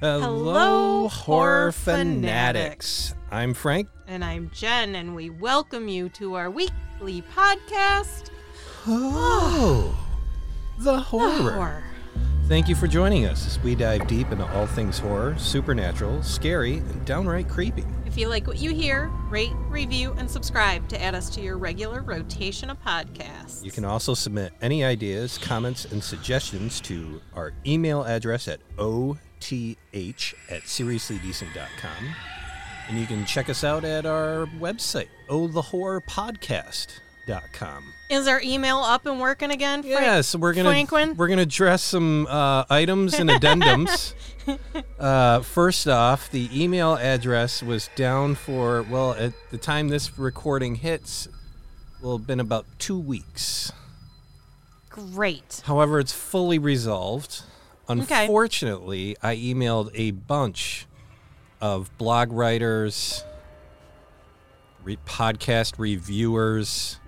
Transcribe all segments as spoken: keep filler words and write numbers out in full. Hello, horror fanatics. I'm Frank. And I'm Jen, and we welcome you to our weekly podcast. Oh, the horror. The horror. Thank you for joining us as we dive deep into all things horror, supernatural, scary, and downright creepy. If you like what you hear, rate, review, and subscribe to add us to your regular rotation of podcasts. You can also submit any ideas, comments, and suggestions to our email address at o. th at seriously decent dot com, and you can check us out at our website, oh the horror podcast dot com. Is our email up and working again? Frank- yeah, so we're gonna Franklin? we're gonna address some uh, items and addendums. uh, first off, the email address was down for well at the time this recording hits, will have been about two weeks. Great. However, it's fully resolved. Unfortunately, okay. I emailed a bunch of blog writers, re- podcast reviewers,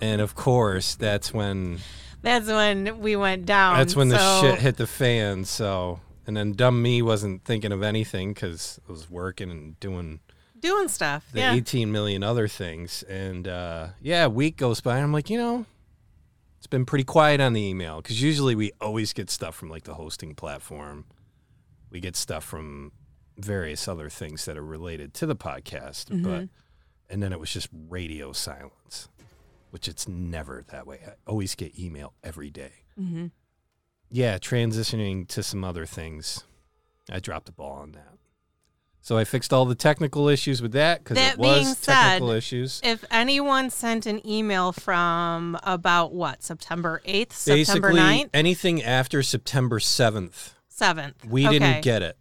and of course, that's when... That's when we went down. That's when so. the shit hit the fan, so... And then dumb me wasn't thinking of anything because I was working and doing... Doing stuff, The yeah. eighteen million other things. And, uh, yeah, a week goes by, and I'm like, you know... It's been pretty quiet on the email because usually we always get stuff from like the hosting platform. We get stuff from various other things that are related to the podcast, mm-hmm. but and then it was just radio silence, which it's never that way. I always get email every day. Mm-hmm. Yeah, transitioning to some other things. I dropped the ball on that. So I fixed all the technical issues with that because it was technical said, issues. If anyone sent an email from about what, September eighth, Basically, September ninth? Anything after September seventh. seventh. We okay. didn't get it.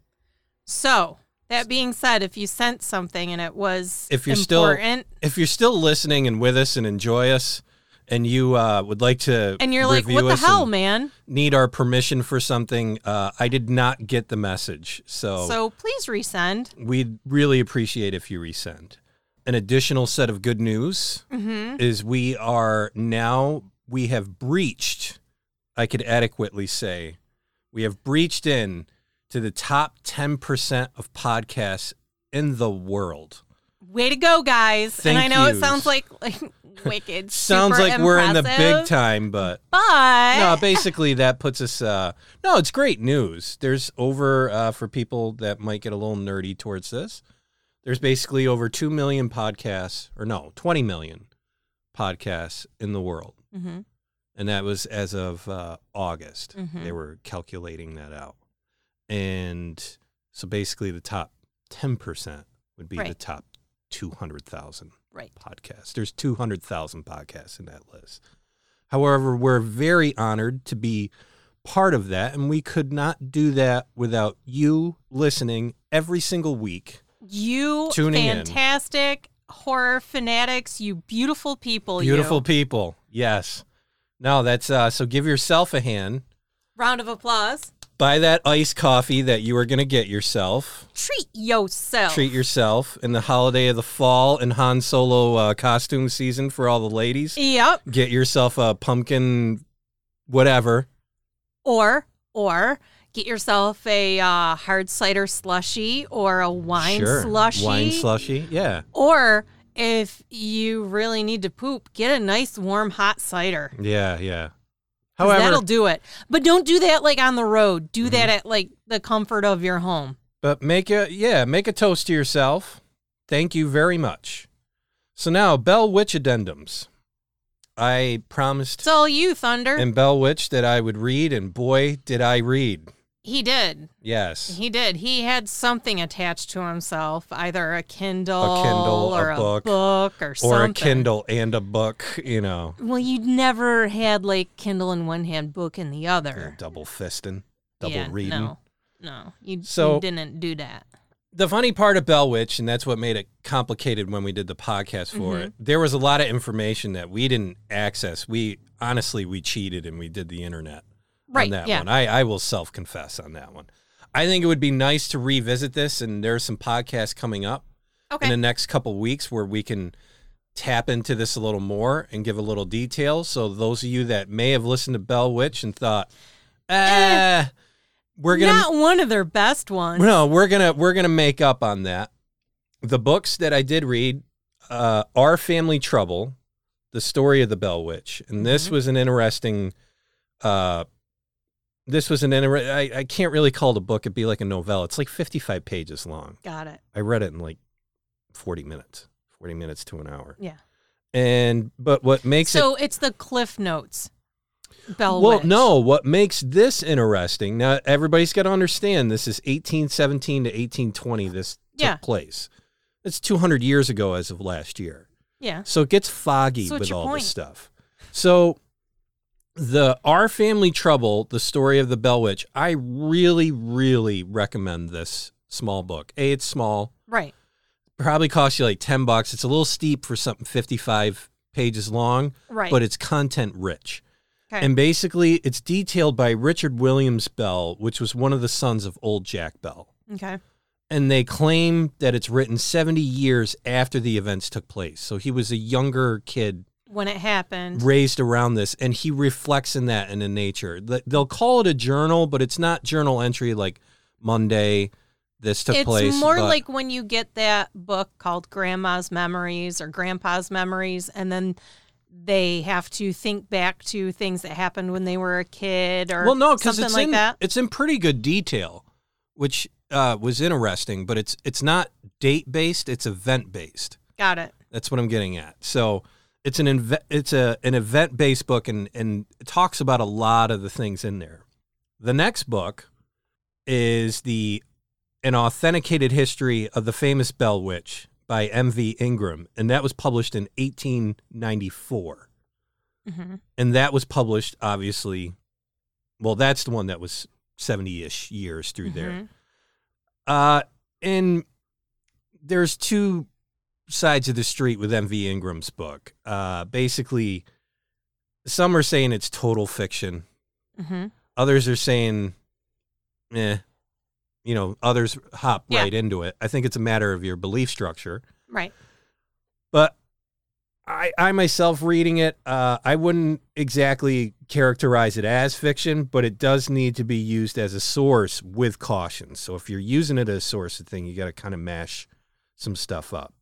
So that being said, if you sent something and it was if you're important. Still, if you're still listening and with us and enjoy us and you uh, would like to and you're like, what the hell, man? Need our permission for something. Uh, I did not get the message, so so please resend. We'd really appreciate if you resend. An additional set of good news mm-hmm. is we are now we have breached. I could adequately say we have breached in to the top ten percent of podcasts in the world. Way to go, guys! Thank and I know yous. It sounds like. like Wicked. Sounds like impressive. We're in the big time, but but no. Basically, that puts us. Uh, no, it's great news. There's over uh, for people that might get a little nerdy towards this. There's basically over two million podcasts, or no, twenty million podcasts in the world, mm-hmm. and that was as of uh, August. Mm-hmm. They were calculating that out, and so basically, the top ten percent would be right. the top two hundred thousand. Right. Podcasts. There's two hundred thousand podcasts in that list. However, we're very honored to be part of that, and we could not do that without you listening every single week. You tuning fantastic in. Horror fanatics, you beautiful people. Beautiful you. people, yes. No, that's uh, so give yourself a hand. Round of applause. Buy that iced coffee that you are going to get yourself. Treat yourself. Treat yourself in the holiday of the fall and Han Solo uh, costume season for all the ladies. Yep. Get yourself a pumpkin whatever. Or, or get yourself a uh, hard cider slushy or a wine sure. slushy. Wine slushy, yeah. Or if you really need to poop, get a nice warm hot cider. Yeah, yeah. However, that'll do it. But don't do that like on the road. Do mm-hmm. that at like the comfort of your home. But make a yeah, make a toast to yourself. Thank you very much. So now, Bell Witch addendums. I promised It's all you, Thunder. And Bell Witch that I would read, and boy, did I read. He did. Yes. He did. He had something attached to himself, either a Kindle, a Kindle or a, a book, book or, or something. Or a Kindle and a book, you know. Well, you never had, like, Kindle in one hand, book in the other. Yeah, double fisting, double yeah, reading. No, no. You, so, you didn't do that. The funny part of Bell Witch, and that's what made it complicated when we did the podcast for mm-hmm. it, there was a lot of information that we didn't access. We, honestly, we cheated and we did the internet. Right, on that yeah. one. I, I will self-confess on that one. I think it would be nice to revisit this, and there's some podcasts coming up okay. in the next couple weeks where we can tap into this a little more and give a little detail. So those of you that may have listened to Bell Witch and thought, ah, eh, we're gonna not one of their best ones. No, we're gonna we're gonna make up on that. The books that I did read uh, are Family Trouble, The Story of the Bell Witch, and this mm-hmm. was an interesting. Uh, this was an inter- I, I can't really call it a book. It'd be like a novella. It's like fifty-five pages long. Got it. I read it in like forty minutes, forty minutes to an hour. Yeah. And but what makes so it, it's the Cliff Notes. Bell well, Witch. No, what makes this interesting, now everybody's got to understand this is eighteen seventeen to eighteen twenty this yeah. took place. It's two hundred years ago as of last year. Yeah. So it gets foggy so with all point? This stuff. So the Our Family Trouble, The Story of the Bell Witch, I really, really recommend this small book. A, it's small. Right. Probably costs you like ten bucks. It's a little steep for something fifty-five pages long. Right. But it's content rich. Okay. And basically, it's detailed by Richard Williams Bell, which was one of the sons of old Jack Bell. Okay. And they claim that it's written seventy years after the events took place. So he was a younger kid when it happened, raised around this, and he reflects in that and in nature. They'll call it a journal, but it's not journal entry like Monday, this took it's place. It's more but... like when you get that book called Grandma's Memories or Grandpa's Memories, and then they have to think back to things that happened when they were a kid or well, no, something it's like in, that? It's in pretty good detail, which uh, was interesting, but it's it's not date-based, it's event-based. Got it. That's what I'm getting at. So it's an inve- it's a, an event-based book and, and it talks about a lot of the things in there. The next book is the An Authenticated History of the Famous Bell Witch, by M. V. Ingram, and that was published in eighteen ninety-four. Mm-hmm. And that was published, obviously, well, that's the one that was seventy-ish years through mm-hmm. there. Uh, and there's two sides of the street with M. V. Ingram's book. Uh, basically, some are saying it's total fiction. Mm-hmm. Others are saying, eh. You know, others hop yeah. right into it. I think it's a matter of your belief structure. Right. But I I myself reading it, uh, I wouldn't exactly characterize it as fiction, but it does need to be used as a source with caution. So if you're using it as a source of thing, you got to kind of mash some stuff up.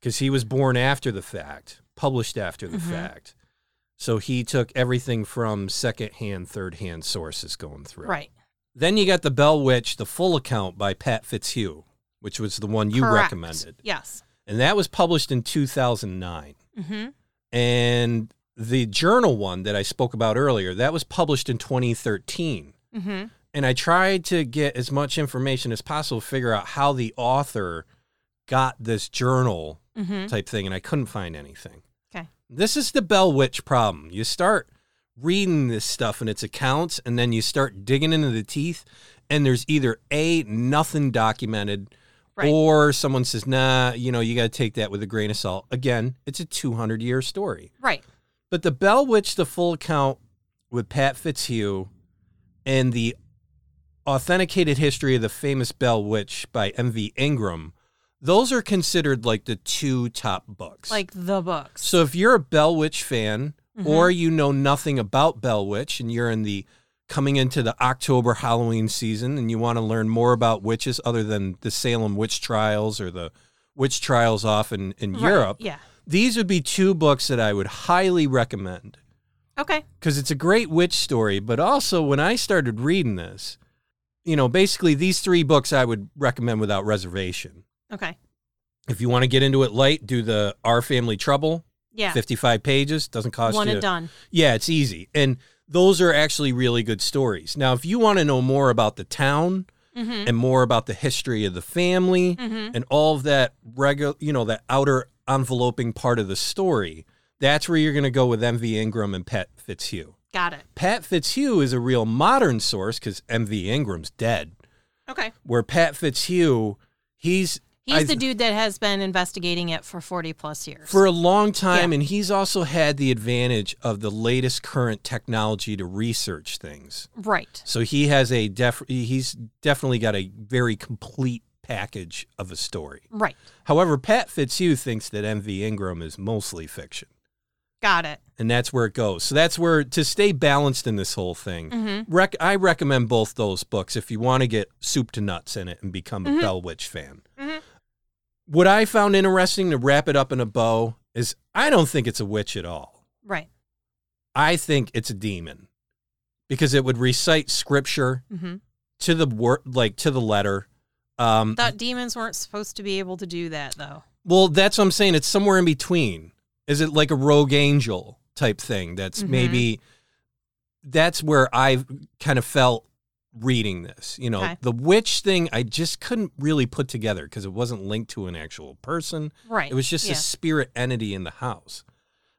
Because he was born after the fact, published after the mm-hmm. fact. So he took everything from second-hand, third-hand sources going through. Right. Then you got The Bell Witch, the full account by Pat Fitzhugh, which was the one you Correct. Recommended. Yes. And that was published in two thousand nine. Mm-hmm. And the journal one that I spoke about earlier, that was published in twenty thirteen. Mm-hmm. And I tried to get as much information as possible to figure out how the author got this journal mm-hmm. type thing, and I couldn't find anything. Okay. This is the Bell Witch problem. You start reading this stuff and its accounts, and then you start digging into the teeth, and there's either A, nothing documented, right. or someone says, nah, you know, you got to take that with a grain of salt. Again, it's a two hundred year story. Right. But The Bell Witch, the full account with Pat Fitzhugh, and The Authenticated History of the Famous Bell Witch by M. V. Ingram, those are considered like the two top books. Like the books. So if you're a Bell Witch fan, mm-hmm. or you know nothing about Bell Witch and you're in the coming into the October Halloween season and you want to learn more about witches other than the Salem witch trials or the witch trials off in, in right. Europe, yeah. these would be two books that I would highly recommend. Okay. Because it's a great witch story, but also when I started reading this, you know, basically these three books I would recommend without reservation. Okay. If you want to get into it light, do the Our Family Trouble. Yeah. fifty-five pages, doesn't cost One you. One and done. Yeah, it's easy. And those are actually really good stories. Now, if you want to know more about the town mm-hmm. and more about the history of the family mm-hmm. and all of that regular, you know, that outer enveloping part of the story, that's where you're going to go with M. V. Ingram and Pat Fitzhugh. Got it. Pat Fitzhugh is a real modern source because M. V. Ingram's dead. Okay. Where Pat Fitzhugh, he's He's I, the dude that has been investigating it for forty plus years. For a long time, yeah. and he's also had the advantage of the latest current technology to research things. Right. So he has a def- he's definitely got a very complete package of a story. Right. However, Pat Fitzhugh thinks that M. V. Ingram is mostly fiction. Got it. And that's where it goes. So that's where, to stay balanced in this whole thing, mm-hmm. rec- I recommend both those books if you want to get soup to nuts in it and become a mm-hmm. Bell Witch fan. Mm-hmm. What I found interesting, to wrap it up in a bow, is I don't think it's a witch at all. Right. I think it's a demon because it would recite scripture mm-hmm. to the word, like to the letter. Um, I thought demons weren't supposed to be able to do that, though. Well, that's what I'm saying. It's somewhere in between. Is it like a rogue angel type thing? That's mm-hmm. maybe that's where I kind of felt reading this. You know, okay. The witch thing I just couldn't really put together because it wasn't linked to an actual person. Right. It was just yeah. a spirit entity in the house.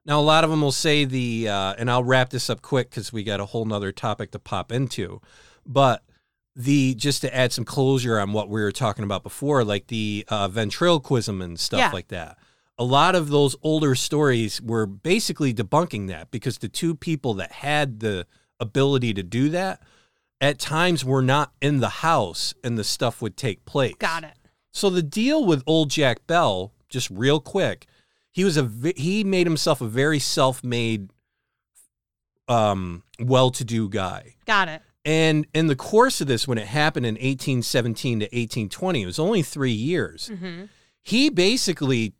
Now, a lot of them will say the, uh, and I'll wrap this up quick because we got a whole nother topic to pop into, but the, just to add some closure on what we were talking about before, like the uh, ventriloquism and stuff yeah. like that. A lot of those older stories were basically debunking that because the two people that had the ability to do that at times were not in the house and the stuff would take place. Got it. So the deal with old Jack Bell, just real quick, He was a he made himself a very self-made, um, well-to-do guy. Got it. And in the course of this, when it happened in eighteen seventeen to eighteen twenty, it was only three years. Mm-hmm. He basically,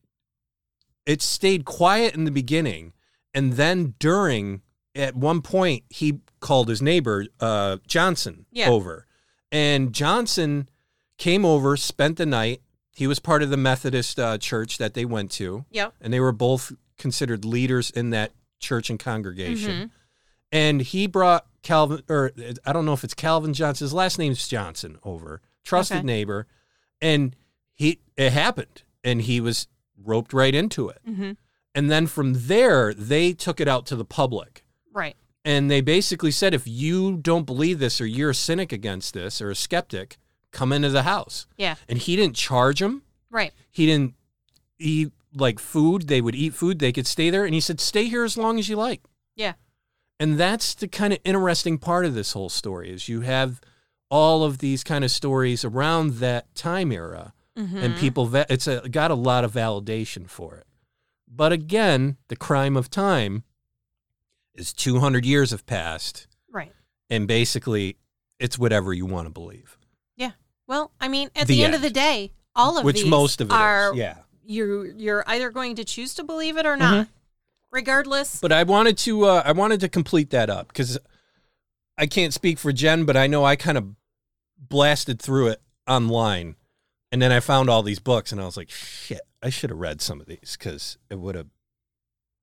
it stayed quiet in the beginning, and then during, at one point, he called his neighbor uh, Johnson yeah. over, and Johnson came over, spent the night. He was part of the Methodist uh, church that they went to. Yep. And they were both considered leaders in that church and congregation. Mm-hmm. And he brought Calvin, or I don't know if it's Calvin Johnson, his last name's Johnson, over, trusted okay. neighbor. And he it happened. And he was roped right into it. Mm-hmm. And then from there, they took it out to the public. Right. And they basically said, if you don't believe this or you're a cynic against this or a skeptic, come into the house. Yeah. And he didn't charge him. Right. He didn't eat, like, food. They would eat food. They could stay there. And he said, stay here as long as you like. Yeah. And that's the kind of interesting part of this whole story is you have all of these kind of stories around that time era. Mm-hmm. And people, va- it's a, got a lot of validation for it. But again, the crime of time is two hundred years have passed. Right. And basically, it's whatever you want to believe. Well, I mean, at the, the end, end of the day, all of Which these most of it are, is. Yeah. You're, you're either going to choose to believe it or not, mm-hmm. regardless. But I wanted to uh, I wanted to complete that up because I can't speak for Jen, but I know I kind of blasted through it online. And then I found all these books and I was like, shit, I should have read some of these because it would have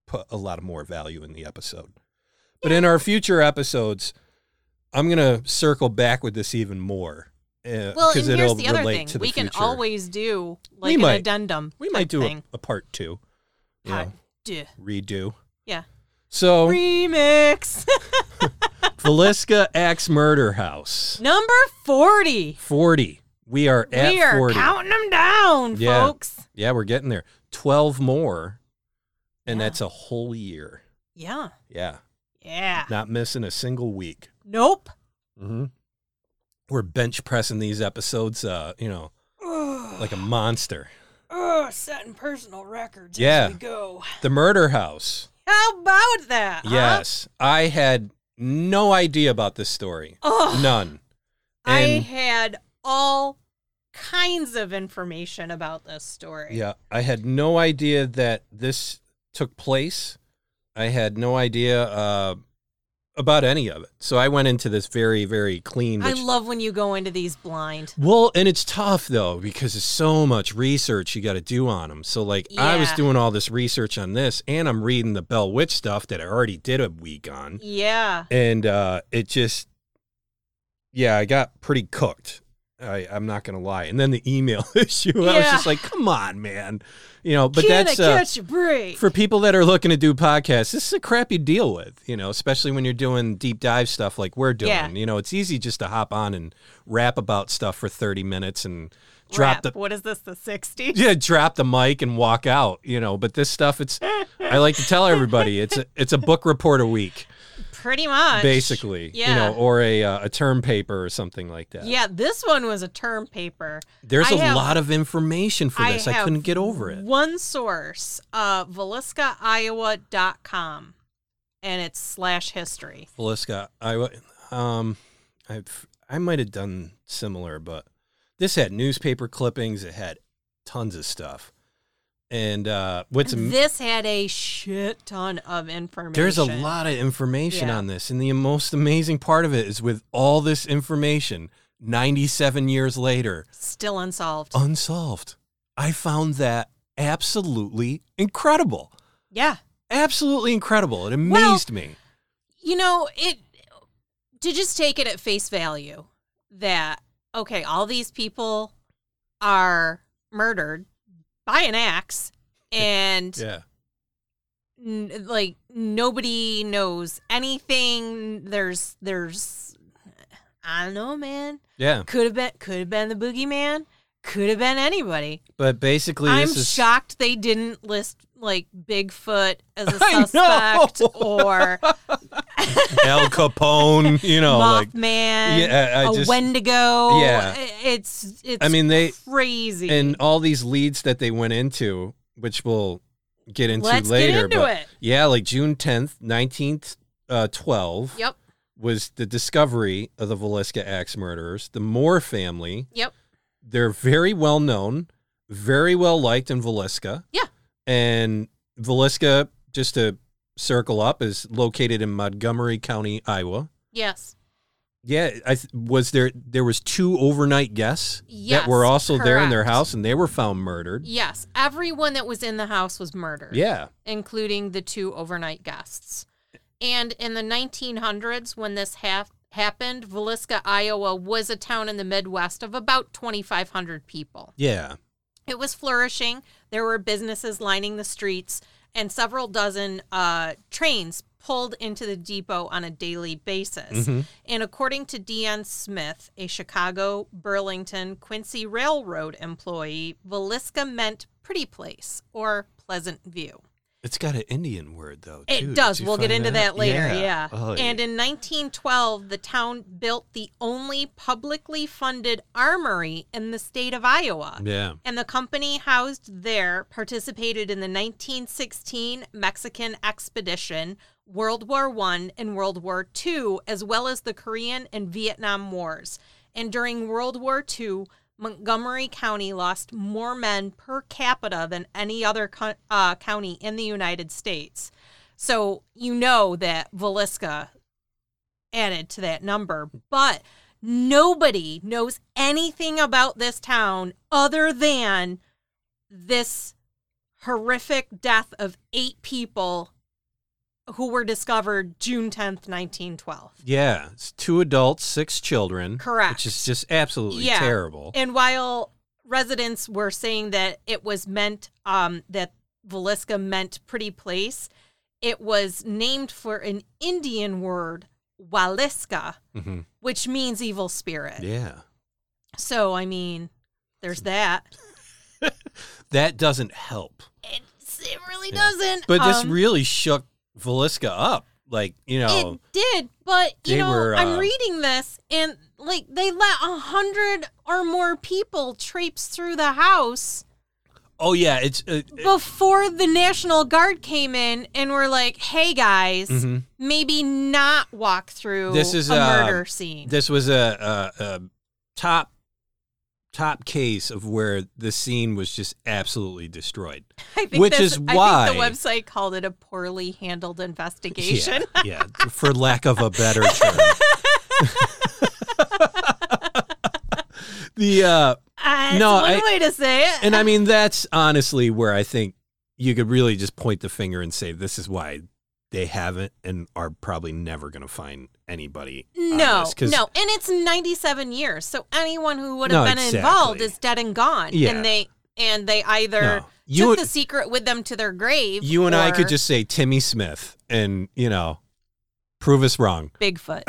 put a lot of more value in the episode. But yeah. in our future episodes, I'm going to circle back with this even more. Uh, well, and here's the other thing. We can future. always do like might, an addendum. We might do a, a part two. You part know, two. Redo. Yeah. So. Remix. Villisca Axe Murder House. Number forty. forty. We are at we are forty. We are counting them down, yeah. folks. Yeah, we're getting there. twelve more, and yeah. that's a whole year. Yeah. Yeah. Yeah. Not missing a single week. Nope. Mm-hmm. We're bench pressing these episodes, uh, you know, Ugh. like a monster. Oh, setting personal records yeah. as we go. The Murder House. How about that? Yes. Huh? I had no idea about this story. Ugh. None. And I had all kinds of information about this story. Yeah. I had no idea that this took place. I had no idea... Uh, about any of it. So I went into this very, very clean. Which, I love when you go into these blind. Well, and it's tough, though, because there's so much research you got to do on them. So, like, yeah. I was doing all this research on this, and I'm reading the Bell Witch stuff that I already did a week on. Yeah. And uh, it just, yeah, I got pretty cooked. I, I'm not going to lie. And then the email issue, yeah. I was just like, come on, man. You know, but Can that's, I catch uh, a break? For people that are looking to do podcasts, this is a crap you deal with, you know, especially when you're doing deep dive stuff like we're doing, yeah. you know, it's easy just to hop on and rap about stuff for thirty minutes and drop rap. the, what is this, the sixties? Yeah. Drop the mic and walk out, you know, but this stuff, it's, I like to tell everybody it's a, it's a book report a week. Pretty much. Basically. Yeah. You know, or a uh, a term paper or something like that. Yeah, this one was a term paper. There's I a have, lot of information for this. I, I couldn't get over it. One source, uh, Villisca Iowa dot com, and it's slash history. Villisca, Iowa. Um, I I might have done similar, but this had newspaper clippings. It had tons of stuff. And uh, what's this had a shit ton of information. There's a lot of information yeah. on this, and the most amazing part of it is with all this information, ninety-seven years later, still unsolved. Unsolved. I found that absolutely incredible. Yeah, absolutely incredible. It amazed well, me. You know, it to just take it at face value that okay, all these people are murdered. Buy an axe, and yeah. n- like nobody knows anything. There's, there's, I don't know, man. Yeah, could have been, could have been the boogeyman. Could have been anybody. But basically, I'm this is... shocked they didn't list like Bigfoot as a suspect or El Capone. You know, Mothman, like yeah, I, I a just, Wendigo. Yeah, it's it's. I mean, they crazy and all these leads that they went into, which we'll get into Let's later. Get into but it. Yeah, like June tenth, nineteenth, uh, twelve. Yep, was the discovery of the Villisca axe murderers, the Moore family. Yep. They're very well known, very well liked in Villisca. Yeah. And Villisca, just to circle up, is located in Montgomery County, Iowa. Yes. Yeah. I th- was there, there was two overnight guests yes, that were also correct. there in their house, and they were found murdered. Yes. Everyone that was in the house was murdered. Yeah. Including the two overnight guests. And in the nineteen hundreds, when this happened, happened, Villisca, Iowa was a town in the Midwest of about twenty-five hundred people. Yeah. It was flourishing. There were businesses lining the streets, and several dozen uh, trains pulled into the depot on a daily basis. Mm-hmm. And according to Dion Smith, a Chicago, Burlington, Quincy Railroad employee, Villisca meant pretty place or pleasant view. It's got an Indian word, though, too. It does. We'll get into that, that later, yeah. yeah. Oh, and yeah. in nineteen twelve, the town built the only publicly funded armory in the state of Iowa. Yeah. And the company housed there participated in the nineteen sixteen Mexican Expedition, World War One and World War Two, as well as the Korean and Vietnam Wars. And during World War Two, Montgomery County lost more men per capita than any other co- uh, county in the United States. So you know that Villisca added to that number. But nobody knows anything about this town other than this horrific death of eight people who were discovered June tenth, nineteen twelve. Yeah, it's two adults, six children. Correct. Which is just absolutely yeah. terrible. And while residents were saying that it was meant, um, that Villisca meant pretty place, it was named for an Indian word, Walisca, mm-hmm. which means evil spirit. Yeah. So, I mean, there's that. That doesn't help. It's, it really yeah. doesn't. But um, this really shook Villisca up, like, you know, it did, but you know, were, uh, I'm reading this and like they let a hundred or more people traipse through the house. Oh yeah, it's uh, before it, the National Guard came in and were like, "Hey guys, mm-hmm. maybe not walk through this is a uh, murder scene." This was a, a, a top top case of where the scene was just absolutely destroyed, I think which is why I think the website called it a poorly handled investigation. Yeah, yeah for lack of a better term. the uh, uh no, one I, way to say it. And I mean, that's honestly where I think you could really just point the finger and say, "This is why they haven't and are probably never going to find anybody." No, this, no. And it's ninety-seven years. So anyone who would have no, been exactly. involved is dead and gone. Yeah. And they and they either no. you took and, the secret with them to their grave. You and I could just say Timmy Smith and, you know, prove us wrong. Bigfoot.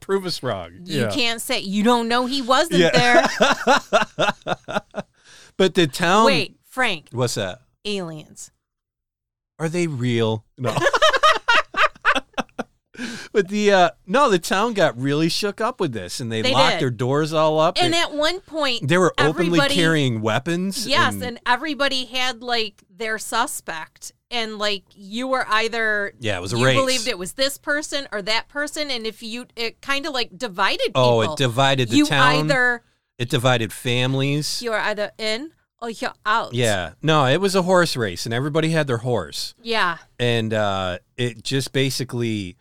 Prove us wrong. You yeah. can't say you don't know he wasn't yeah. there. But the town. Wait, Frank. What's that? Aliens. Are they real? No. But the uh, no, the town got really shook up with this, and they, they locked did. their doors all up. And, and at one point, they were openly carrying weapons. Yes, and, and everybody had like their suspect, and like you were either yeah, it was a you race. believed it was this person or that person, and if you it kind of like divided. Oh, people. It divided the you town. Either it divided families. You were either in. Oh, you're out. Yeah. No, it was a horse race, and everybody had their horse. Yeah. And uh, it just basically,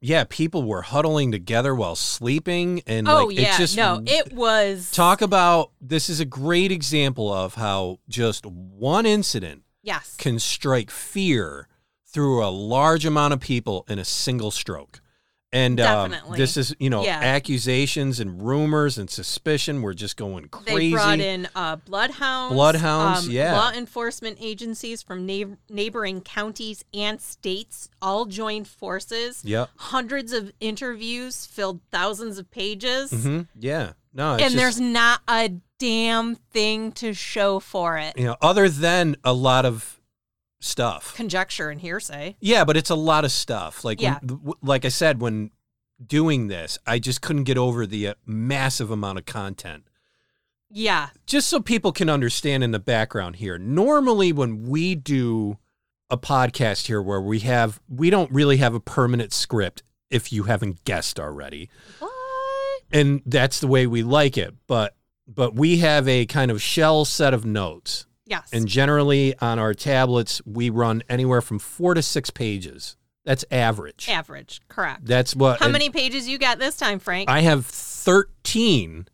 yeah, people were huddling together while sleeping. And oh, like, yeah. It just, no, it was. Talk about, this is a great example of how just one incident yes. can strike fear through a large amount of people in a single stroke. And um, this is, you know, yeah. accusations and rumors and suspicion were just going crazy. They brought in uh, bloodhounds. Bloodhounds, um, yeah. Law enforcement agencies from na- neighboring counties and states all joined forces. Yep. Hundreds of interviews filled thousands of pages. Mm-hmm. Yeah. No, it's and just, there's not a damn thing to show for it. You know, other than a lot of stuff, conjecture and hearsay. Yeah, but it's a lot of stuff. Like, yeah. when, like I said, when doing this, I just couldn't get over the uh, massive amount of content. Yeah, just so people can understand in the background here. Normally, when we do a podcast here, where we have, we don't really have a permanent script. If you haven't guessed already, what? And that's the way we like it. But but we have a kind of shell set of notes. Yes. And generally on our tablets, we run anywhere from four to six pages. That's average. Average, correct. That's what. How many pages you got this time, Frank? I have thirteen.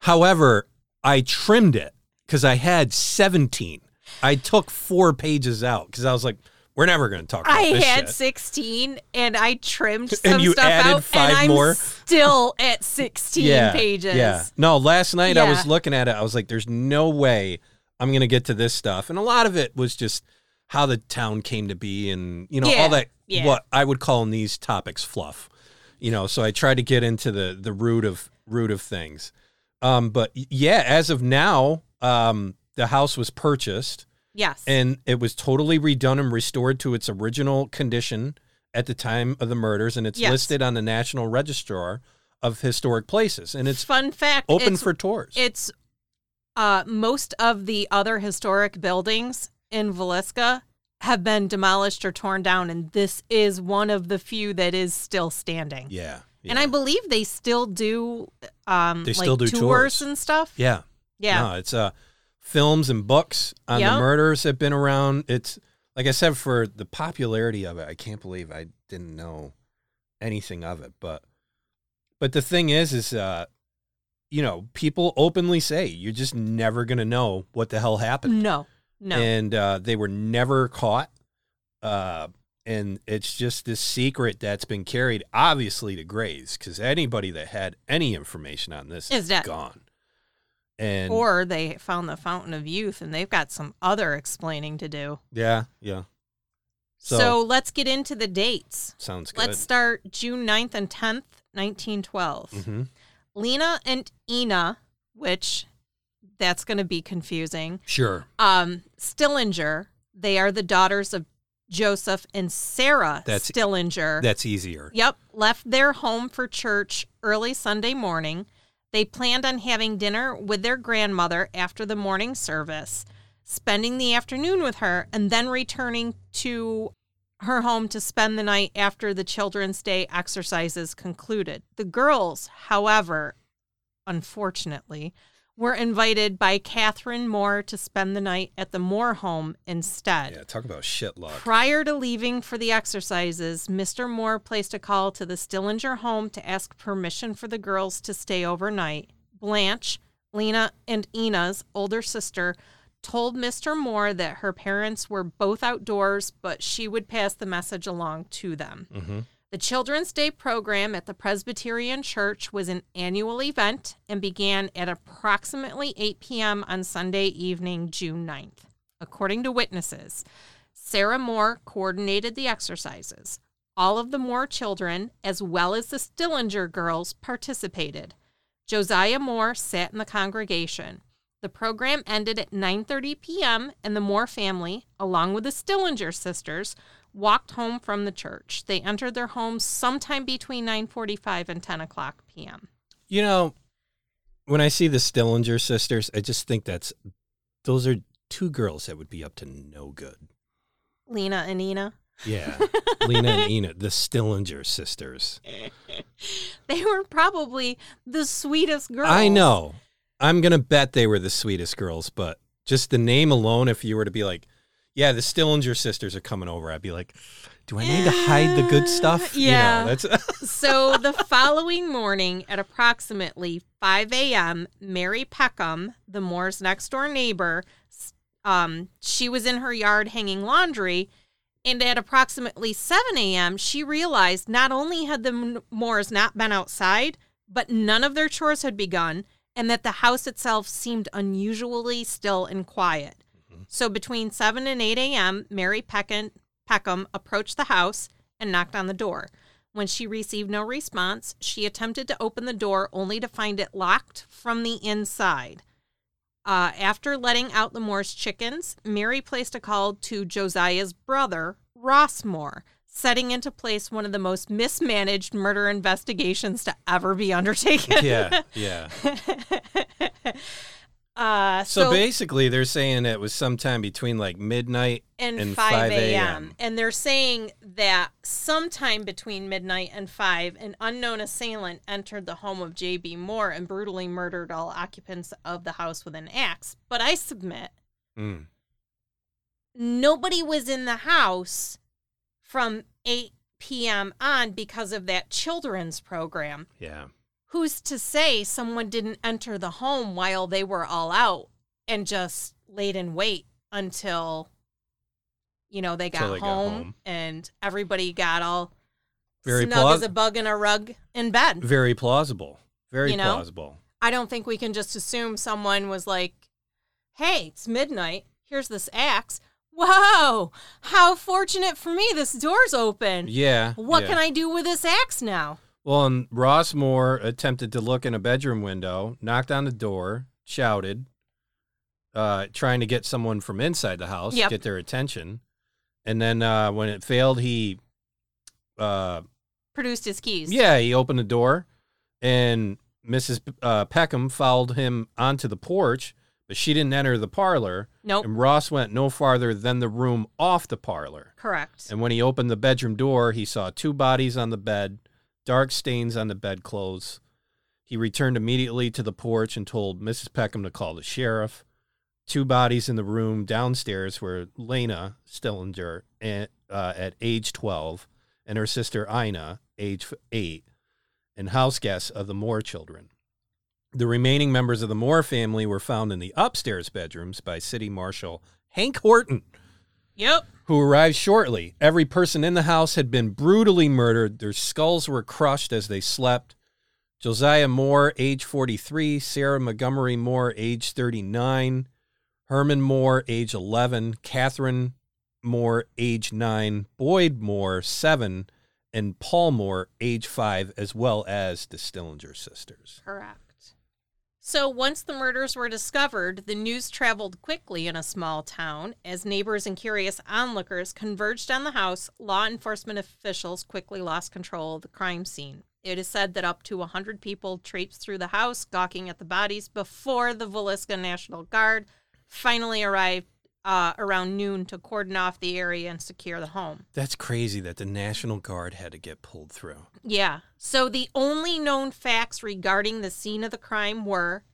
However, I trimmed it because I had seventeen. I took four pages out because I was like, we're never going to talk about I this had shit. sixteen, and I trimmed some and you stuff added out, five and I'm more. still at sixteen yeah, pages. Yeah. No, last night yeah. I was looking at it. I was like, there's no way I'm going to get to this stuff. And a lot of it was just how the town came to be and, you know, yeah, all that, yeah. what I would call in these topics fluff, you know, so I tried to get into the, the root of root of things. Um, but yeah, as of now, um, the house was purchased. Yes. And it was totally redone and restored to its original condition at the time of the murders. And it's yes. listed on the National Register of Historic Places. And it's fun fact, open it's, for tours. It's, Uh, most of the other historic buildings in Villisca have been demolished or torn down, and this is one of the few that is still standing. Yeah. yeah. And I believe they still do um they like still do tours, tours and stuff. Yeah. Yeah. No, it's uh films and books on yep. the murders have been around. It's like I said, for the popularity of it, I can't believe I didn't know anything of it. But but the thing is is uh you know, people openly say you're just never going to know what the hell happened. No, no. And uh, they were never caught. Uh, and it's just this secret that's been carried, obviously, to graves, because anybody that had any information on this is, is gone. And or they found the Fountain of Youth, and they've got some other explaining to do. Yeah, yeah. So, so let's get into the dates. Sounds good. Let's start June ninth and tenth, nineteen twelve. Mm-hmm. Lena and Ina, which that's going to be confusing. Sure. Um, Stillinger, they are the daughters of Joseph and Sarah that's, Stillinger. That's easier. Yep. Left their home for church early Sunday morning. They planned on having dinner with their grandmother after the morning service, spending the afternoon with her, and then returning to her home to spend the night after the Children's Day exercises concluded. The girls, however, unfortunately, were invited by Catherine Moore to spend the night at the Moore home instead. Yeah, talk about shit luck. Prior to leaving for the exercises, Mister Moore placed a call to the Stillinger home to ask permission for the girls to stay overnight. Blanche, Lena and Ina's older sister, told Mister Moore that her parents were both outdoors, but she would pass the message along to them. Mm-hmm. The Children's Day program at the Presbyterian Church was an annual event and began at approximately eight p.m. on Sunday evening, June ninth. According to witnesses, Sarah Moore coordinated the exercises. All of the Moore children, as well as the Stillinger girls, participated. Josiah Moore sat in the congregation. The program ended at nine thirty p.m., and the Moore family, along with the Stillinger sisters, walked home from the church. They entered their home sometime between nine forty-five and ten o'clock p.m. You know, when I see the Stillinger sisters, I just think that's, those are two girls that would be up to no good. Lena and Ina. Yeah, Lena and Ina, the Stillinger sisters. They were probably the sweetest girls. I know. I'm going to bet they were the sweetest girls, but just the name alone, if you were to be like, yeah, the Stillinger sisters are coming over, I'd be like, do I need to hide the good stuff? Yeah. You know, that's so the following morning at approximately five a.m., Mary Peckham, the Moore's next door neighbor, um, she was in her yard hanging laundry. And at approximately seven a.m., she realized not only had the Moores not been outside, but none of their chores had begun, and that the house itself seemed unusually still and quiet. Mm-hmm. So between seven and eight a.m., Mary Peckham, Peckham approached the house and knocked on the door. When she received no response, she attempted to open the door only to find it locked from the inside. Uh, after letting out the Moore's chickens, Mary placed a call to Josiah's brother, Ross Moore, setting into place one of the most mismanaged murder investigations to ever be undertaken. Yeah, yeah. uh, so, so basically they're saying it was sometime between like midnight and, and five a.m. And they're saying that sometime between midnight and five, an unknown assailant entered the home of J B. Moore and brutally murdered all occupants of the house with an axe. But I submit, mm. nobody was in the house from eight p.m. on because of that children's program. Yeah. Who's to say someone didn't enter the home while they were all out and just laid in wait until... You know, they got, they home, got home and everybody got all Very snug plaus- as a bug in a rug in bed. Very plausible. Very you know? plausible. I don't think we can just assume someone was like, hey, it's midnight. Here's this axe. Whoa, how fortunate for me. This door's open. Yeah. What yeah. can I do with this axe now? Well, and Ross Moore attempted to look in a bedroom window, knocked on the door, shouted, uh, trying to get someone from inside the house, yep. get their attention. And then uh, when it failed, he... Uh, Produced his keys. Yeah, he opened the door, and Missus P- uh, Peckham followed him onto the porch, but she didn't enter the parlor. Nope. And Ross went no farther than the room off the parlor. Correct. And when he opened the bedroom door, he saw two bodies on the bed, dark stains on the bedclothes. He returned immediately to the porch and told Missus Peckham to call the sheriff. Two bodies in the room downstairs were Lena Stillinger and, uh, at age twelve and her sister Ina, age eight, and house guests of the Moore children. The remaining members of the Moore family were found in the upstairs bedrooms by City Marshal Hank Horton, Yep. who arrived shortly. Every person in the house had been brutally murdered. Their skulls were crushed as they slept. Josiah Moore, age forty-three, Sarah Montgomery Moore, age thirty-nine, Herman Moore, age eleven, Catherine Moore, age nine, Boyd Moore, seven, and Paul Moore, age five, as well as the Stillinger sisters. Correct. So once the murders were discovered, the news traveled quickly in a small town. As neighbors and curious onlookers converged on the house, law enforcement officials quickly lost control of the crime scene. It is said that up to one hundred people traipsed through the house, gawking at the bodies before the Villisca National Guard finally arrived uh, around noon to cordon off the area and secure the home. That's crazy that the National Guard had to get pulled through. Yeah. So the only known facts regarding the scene of the crime were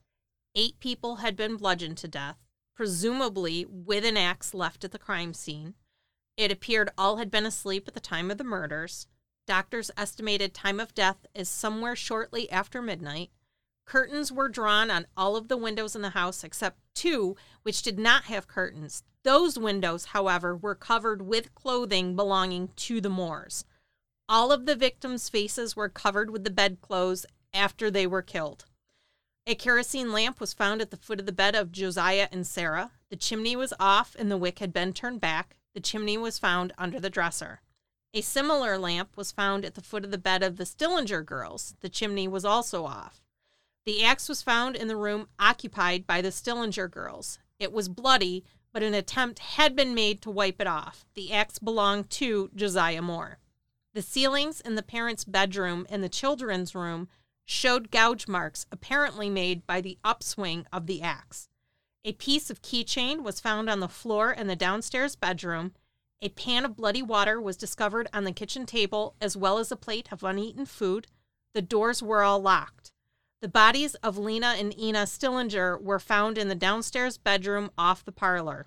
eight people had been bludgeoned to death, presumably with an axe left at the crime scene. It appeared all had been asleep at the time of the murders. Doctors estimated time of death as somewhere shortly after midnight. Curtains were drawn on all of the windows in the house except two, which did not have curtains. Those windows, however, were covered with clothing belonging to the Moores. All of the victims' faces were covered with the bedclothes after they were killed. A kerosene lamp was found at the foot of the bed of Josiah and Sarah. The chimney was off and the wick had been turned back. The chimney was found under the dresser. A similar lamp was found at the foot of the bed of the Stillinger girls. The chimney was also off. The axe was found in the room occupied by the Stillinger girls. It was bloody, but an attempt had been made to wipe it off. The axe belonged to Josiah Moore. The ceilings in the parents' bedroom and the children's room showed gouge marks apparently made by the upswing of the axe. A piece of keychain was found on the floor in the downstairs bedroom. A pan of bloody water was discovered on the kitchen table, as well as a plate of uneaten food. The doors were all locked. The bodies of Lena and Ina Stillinger were found in the downstairs bedroom off the parlor.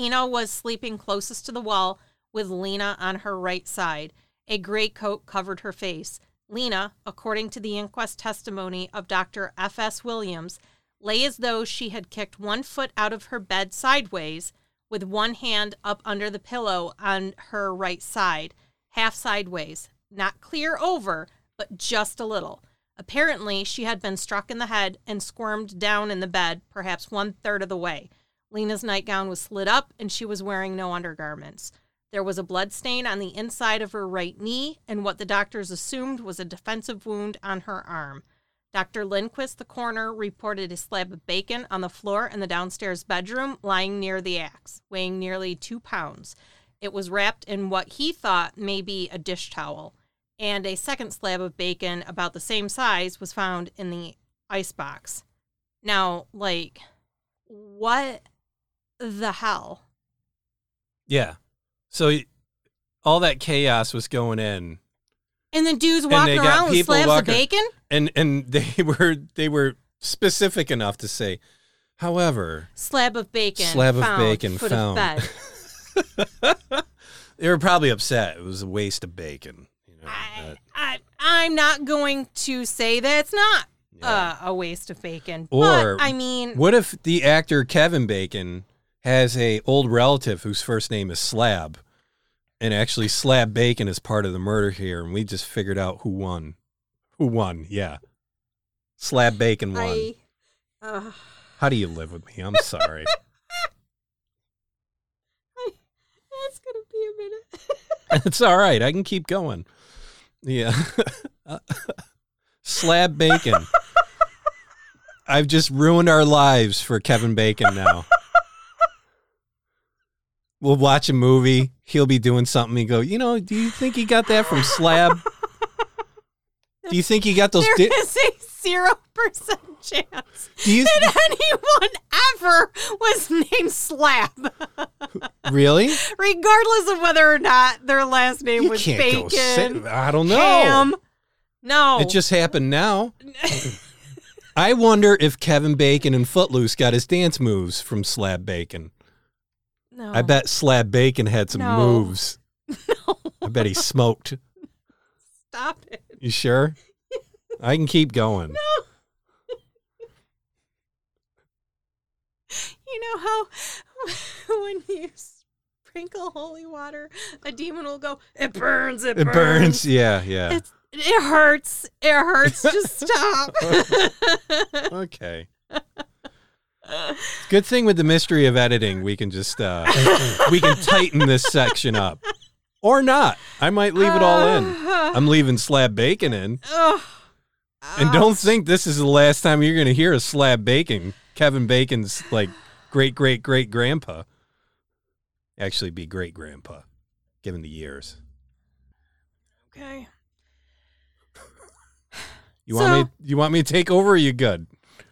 Ina was sleeping closest to the wall, with Lena on her right side. A gray coat covered her face. Lena, according to the inquest testimony of Doctor F S Williams, lay as though she had kicked one foot out of her bed sideways, with one hand up under the pillow on her right side, half sideways, not clear over, but just a little. Apparently, she had been struck in the head and squirmed down in the bed, perhaps one-third of the way. Lena's nightgown was slid up, and she was wearing no undergarments. There was a blood stain on the inside of her right knee, and what the doctors assumed was a defensive wound on her arm. Doctor Lindquist, the coroner, reported a slab of bacon on the floor in the downstairs bedroom, lying near the axe, weighing nearly two pounds. It was wrapped in what he thought may be a dish towel. And a second slab of bacon about the same size was found in the icebox. Now, like, what the hell? Yeah. So all that chaos was going in. And the dudes walking around with slabs of bacon? And and they were they were specific enough to say, however, slab of bacon slab of bacon found. They were probably upset. It was a waste of bacon. I, I, I'm not going to say that it's not yeah. uh, a waste of bacon. Or, but, I mean... What if the actor Kevin Bacon has a old relative whose first name is Slab, and actually Slab Bacon is part of the murder here, and we just figured out who won. Who won, yeah. Slab Bacon won. I, uh... How do you live with me? I'm sorry. I, that's going to be a minute. It's all right. I can keep going. Yeah. Slab Bacon. I've just ruined our lives for Kevin Bacon now. We'll watch a movie. He'll be doing something and go, you know, do you think he got that from Slab? Do you think he got those? There di- is a zero percent chance th- that anyone ever was named Slab. Really? Regardless of whether or not their last name you was can't Bacon. Go sit- I don't know. Ham. No. It just happened now. I wonder if Kevin Bacon and Footloose got his dance moves from Slab Bacon. No. I bet Slab Bacon had some no. moves. No. I bet he smoked. Stop it. You sure? I can keep going. No. You know how when you sprinkle holy water, a demon will go, it burns, it, it burns. It burns, yeah, yeah. It's, it hurts, it hurts, just stop. Okay. Good thing with the mystery of editing, we can just, uh, we can tighten this section up. Or not. I might leave it all in. I'm leaving Slab Bacon in. Uh, and don't think this is the last time you're going to hear a Slab Bacon. Kevin Bacon's, like, great-great-great-grandpa. Actually be great-grandpa, given the years. Okay. You so, want me You want me to take over, or are you good?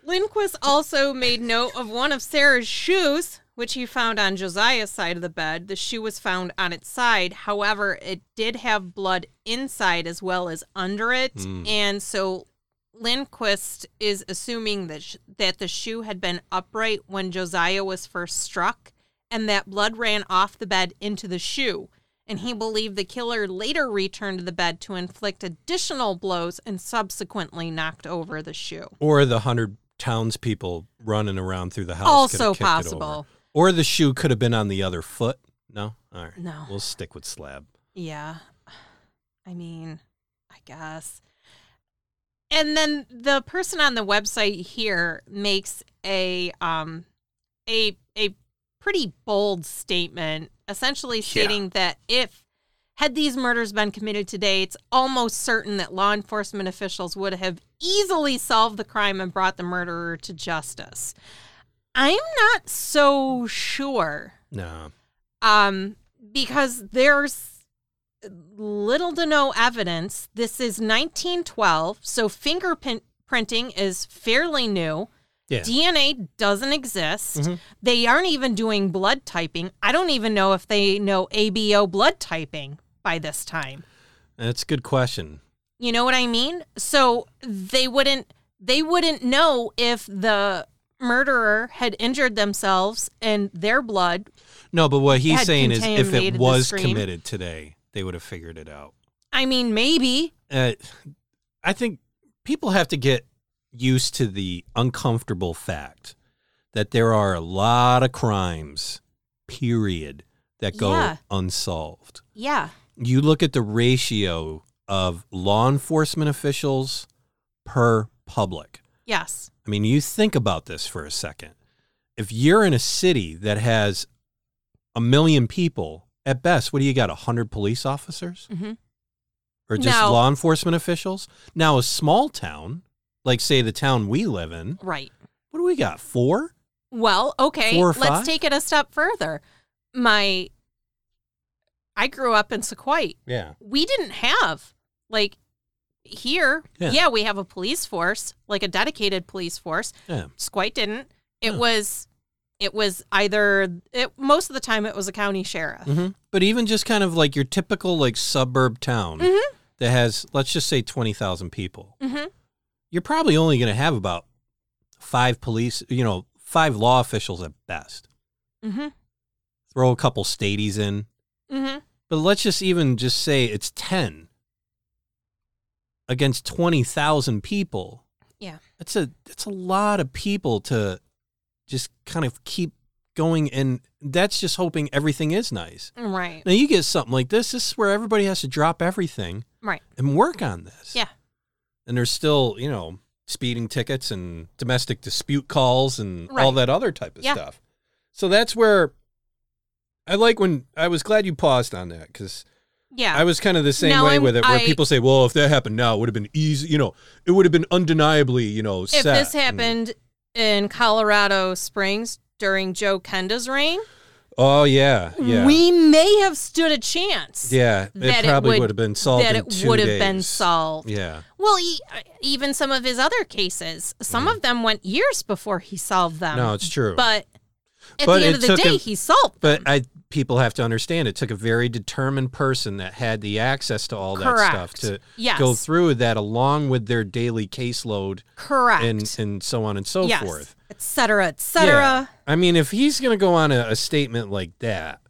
Lindquist also made note of one of Sarah's shoes, which he found on Josiah's side of the bed. The shoe was found on its side. However, it did have blood inside as well as under it. Mm. And so Lindquist is assuming that sh- that the shoe had been upright when Josiah was first struck, and that blood ran off the bed into the shoe. And he believed the killer later returned to the bed to inflict additional blows and subsequently knocked over the shoe. Or the hundred townspeople running around through the house. Also could have kicked possible. It over. Or the shoe could have been on the other foot. No? All right. No. We'll stick with Slab. Yeah. I mean, I guess. And then the person on the website here makes a um a a pretty bold statement, essentially stating yeah. that if had these murders been committed today, it's almost certain that law enforcement officials would have easily solved the crime and brought the murderer to justice. I'm not so sure. No. Um, because there's little to no evidence. This is nineteen twelve, so fingerprinting is fairly new. Yeah. D N A doesn't exist. Mm-hmm. They aren't even doing blood typing. I don't even know if they know A B O blood typing by this time. That's a good question. You know what I mean? So they wouldn't they wouldn't know if the murderer had injured themselves and their blood. No, but what he's saying is if it was committed today, they would have figured it out. I mean, maybe. Uh, I think people have to get used to the uncomfortable fact that there are a lot of crimes, period, that go yeah. unsolved. Yeah. You look at the ratio of law enforcement officials per public. Yes. I mean, you think about this for a second. If you're in a city that has a million people, at best, what do you got, one hundred police officers? Mm-hmm. Or just no. law enforcement officials? Now, a small town, like, say, the town we live in. Right. What do we got, four? Well, okay, four or five? Let's take it a step further. My, I grew up in Sequoia. Yeah. We didn't have, like... Here, yeah. yeah, we have a police force, like a dedicated police force. Yeah. Squite didn't. It yeah. was, it was either it, most of the time it was a county sheriff. Mm-hmm. But even just kind of like your typical like suburb town mm-hmm. that has, let's just say twenty thousand people, mm-hmm. you're probably only going to have about five police, you know, five law officials at best. Mm-hmm. Throw a couple stadies in, mm-hmm. but let's just even just say it's ten. Against twenty thousand people. Yeah. That's a that's a lot of people to just kind of keep going, and that's just hoping everything is nice. Right. Now you get something like this, this is where everybody has to drop everything. Right. And work on this. Yeah. And there's still, you know, speeding tickets and domestic dispute calls and right. all that other type of yeah. stuff. So that's where I like when I was glad you paused on that, because yeah, I was kind of the same now way I'm, with it, where I, people say, well, if that happened now, it would have been easy, you know, it would have been undeniably, you know, set. If this happened and, in Colorado Springs during Joe Kenda's reign. Oh, yeah, yeah. We may have stood a chance. Yeah, it probably it would have been solved That in it would have been solved. Yeah. Well, he, even some of his other cases, some mm. of them went years before he solved them. No, it's true. But at but the end of the day, a, he solved them. But I... people have to understand it took a very determined person that had the access to all that Correct. Stuff to yes. go through with that along with their daily caseload. Correct. And, and so on and so yes. forth. Et cetera, et cetera. Yeah. I mean, if he's going to go on a, a statement like that,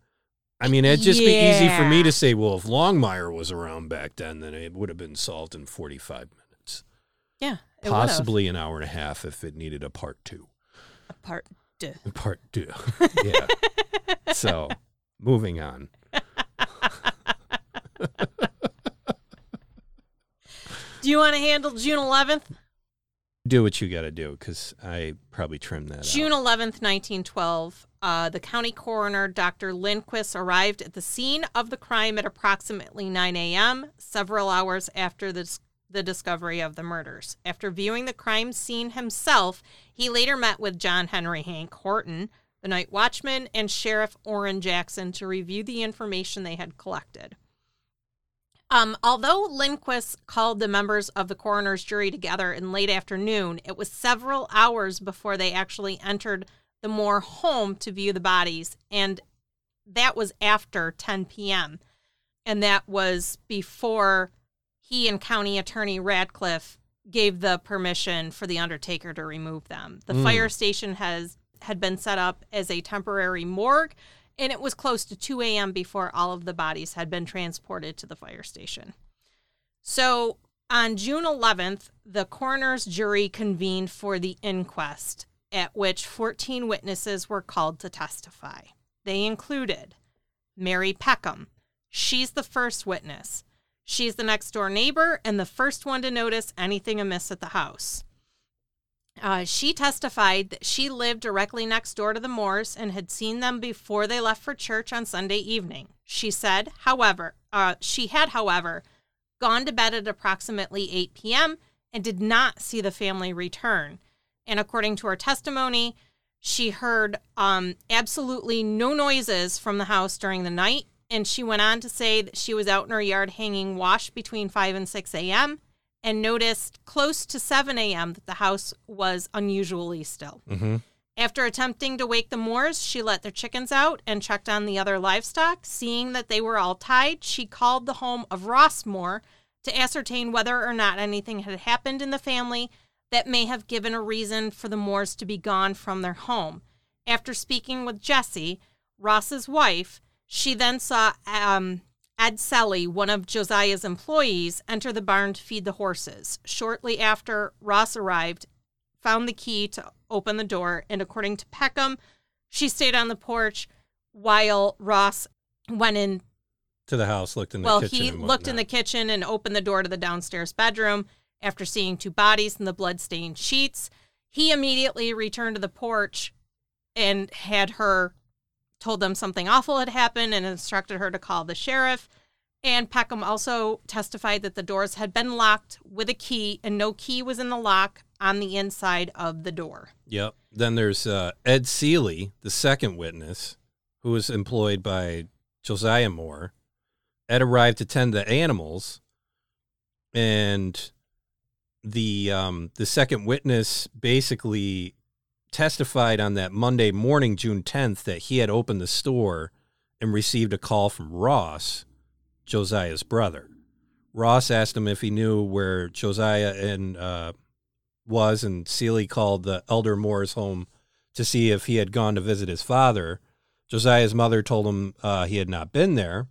I mean, it'd just yeah. be easy for me to say, well, if Longmire was around back then, then it would have been solved in forty-five minutes. Yeah. Possibly would've. An hour and a half if it needed a part two. A part two. A part two. Yeah. So... moving on. Do you want to handle June eleventh? Do what you got to do, because I probably trimmed that June eleventh, nineteen twelve, uh, the county coroner, Doctor Lindquist, arrived at the scene of the crime at approximately nine a.m., several hours after the, the discovery of the murders. After viewing the crime scene himself, he later met with John Henry Hank Horton, the night watchman, and Sheriff Orrin Jackson to review the information they had collected. Um, although Lindquist called the members of the coroner's jury together in late afternoon, it was several hours before they actually entered the Moore home to view the bodies, and that was after ten p.m., and that was before he and County Attorney Radcliffe gave the permission for the undertaker to remove them. The mm. fire station has... had been set up as a temporary morgue, and it was close to two a.m. before all of the bodies had been transported to the fire station. So on June eleventh, the coroner's jury convened for the inquest, at which fourteen witnesses were called to testify. They included Mary Peckham. She's the first witness. She's the next door neighbor and the first one to notice anything amiss at the house. Uh, she testified that she lived directly next door to the Moores and had seen them before they left for church on Sunday evening. She said, however, uh, she had, however, gone to bed at approximately eight p.m. and did not see the family return. And according to her testimony, She heard um, absolutely no noises from the house during the night, and she went on to say that she was out in her yard hanging wash between five and six a.m. and noticed close to seven a.m. that the house was unusually still. Mm-hmm. After attempting to wake the Moores, she let their chickens out and checked on the other livestock. Seeing that they were all tied, she called the home of Ross Moore to ascertain whether or not anything had happened in the family that may have given a reason for the Moores to be gone from their home. After speaking with Jessie, Ross's wife, she then saw um, Ed Selly, one of Josiah's employees, enter the barn to feed the horses. Shortly after, Ross arrived, found the key to open the door, and according to Peckham, she stayed on the porch while Ross went in to the house, looked in the well, kitchen. Well, he and looked in the kitchen and opened the door to the downstairs bedroom. After seeing two bodies and the blood-stained sheets, he immediately returned to the porch and had her, told them something awful had happened and instructed her to call the sheriff. And Peckham also testified that the doors had been locked with a key and no key was in the lock on the inside of the door. Yep. Then there's uh, Ed Seeley, the second witness, who was employed by Josiah Moore. Ed arrived to tend the animals, and The um, the second witness basically testified on that Monday morning, June tenth, that he had opened the store and received a call from Ross, Josiah's brother. Ross asked him if he knew where Josiah and uh, was, and Seeley called the elder Moore's home to see if he had gone to visit his father. Josiah's mother told him uh, he had not been there.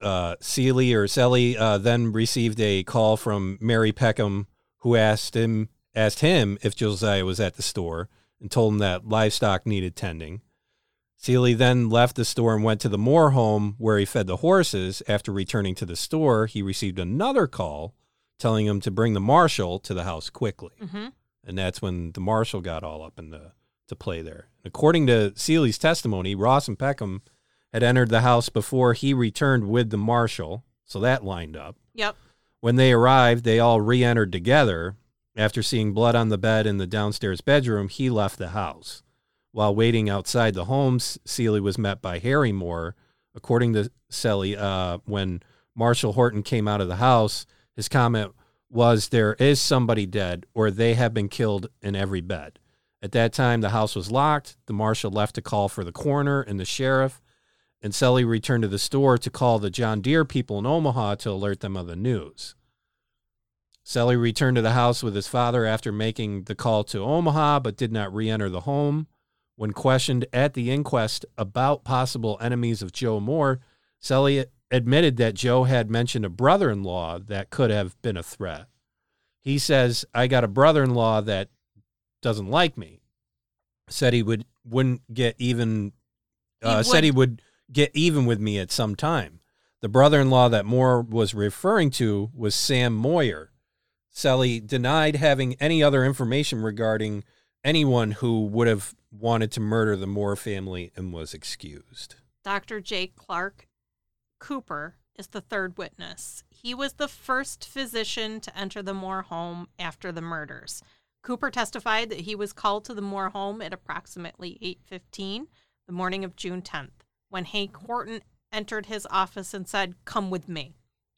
Uh, Seeley or Selly uh, then received a call from Mary Peckham, who asked him asked him if Josiah was at the store and told him that livestock needed tending. Seeley then left the store and went to the Moore home, where he fed the horses. After returning to the store, he received another call telling him to bring the marshal to the house quickly. Mm-hmm. And that's when the marshal got all up in the to play there. According to Seeley's testimony, Ross and Peckham had entered the house before he returned with the marshal, so that lined up. Yep. When they arrived, they all re-entered together. After seeing blood on the bed in the downstairs bedroom, he left the house. While waiting outside the home, Seeley was met by Harry Moore. According to Selly, uh, when Marshal Horton came out of the house, his comment was, "There is somebody dead, or they have been killed in every bed." At that time, the house was locked. The marshal left to call for the coroner and the sheriff, and Selly returned to the store to call the John Deere people in Omaha to alert them of the news. Selly returned to the house with his father after making the call to Omaha, but did not re-enter the home. When questioned at the inquest about possible enemies of Joe Moore, Selly admitted that Joe had mentioned a brother-in-law that could have been a threat. He says, "I got a brother-in-law that doesn't like me." Said he would, wouldn't get even... Uh, he said he would... get even with me at some time. The brother-in-law that Moore was referring to was Sam Moyer. Selly denied having any other information regarding anyone who would have wanted to murder the Moore family and was excused. Doctor J. Clark Cooper is the third witness. He was the first physician to enter the Moore home after the murders. Cooper testified that he was called to the Moore home at approximately eight fifteen the morning of June tenth. When Hank Horton entered his office and said, "Come with me."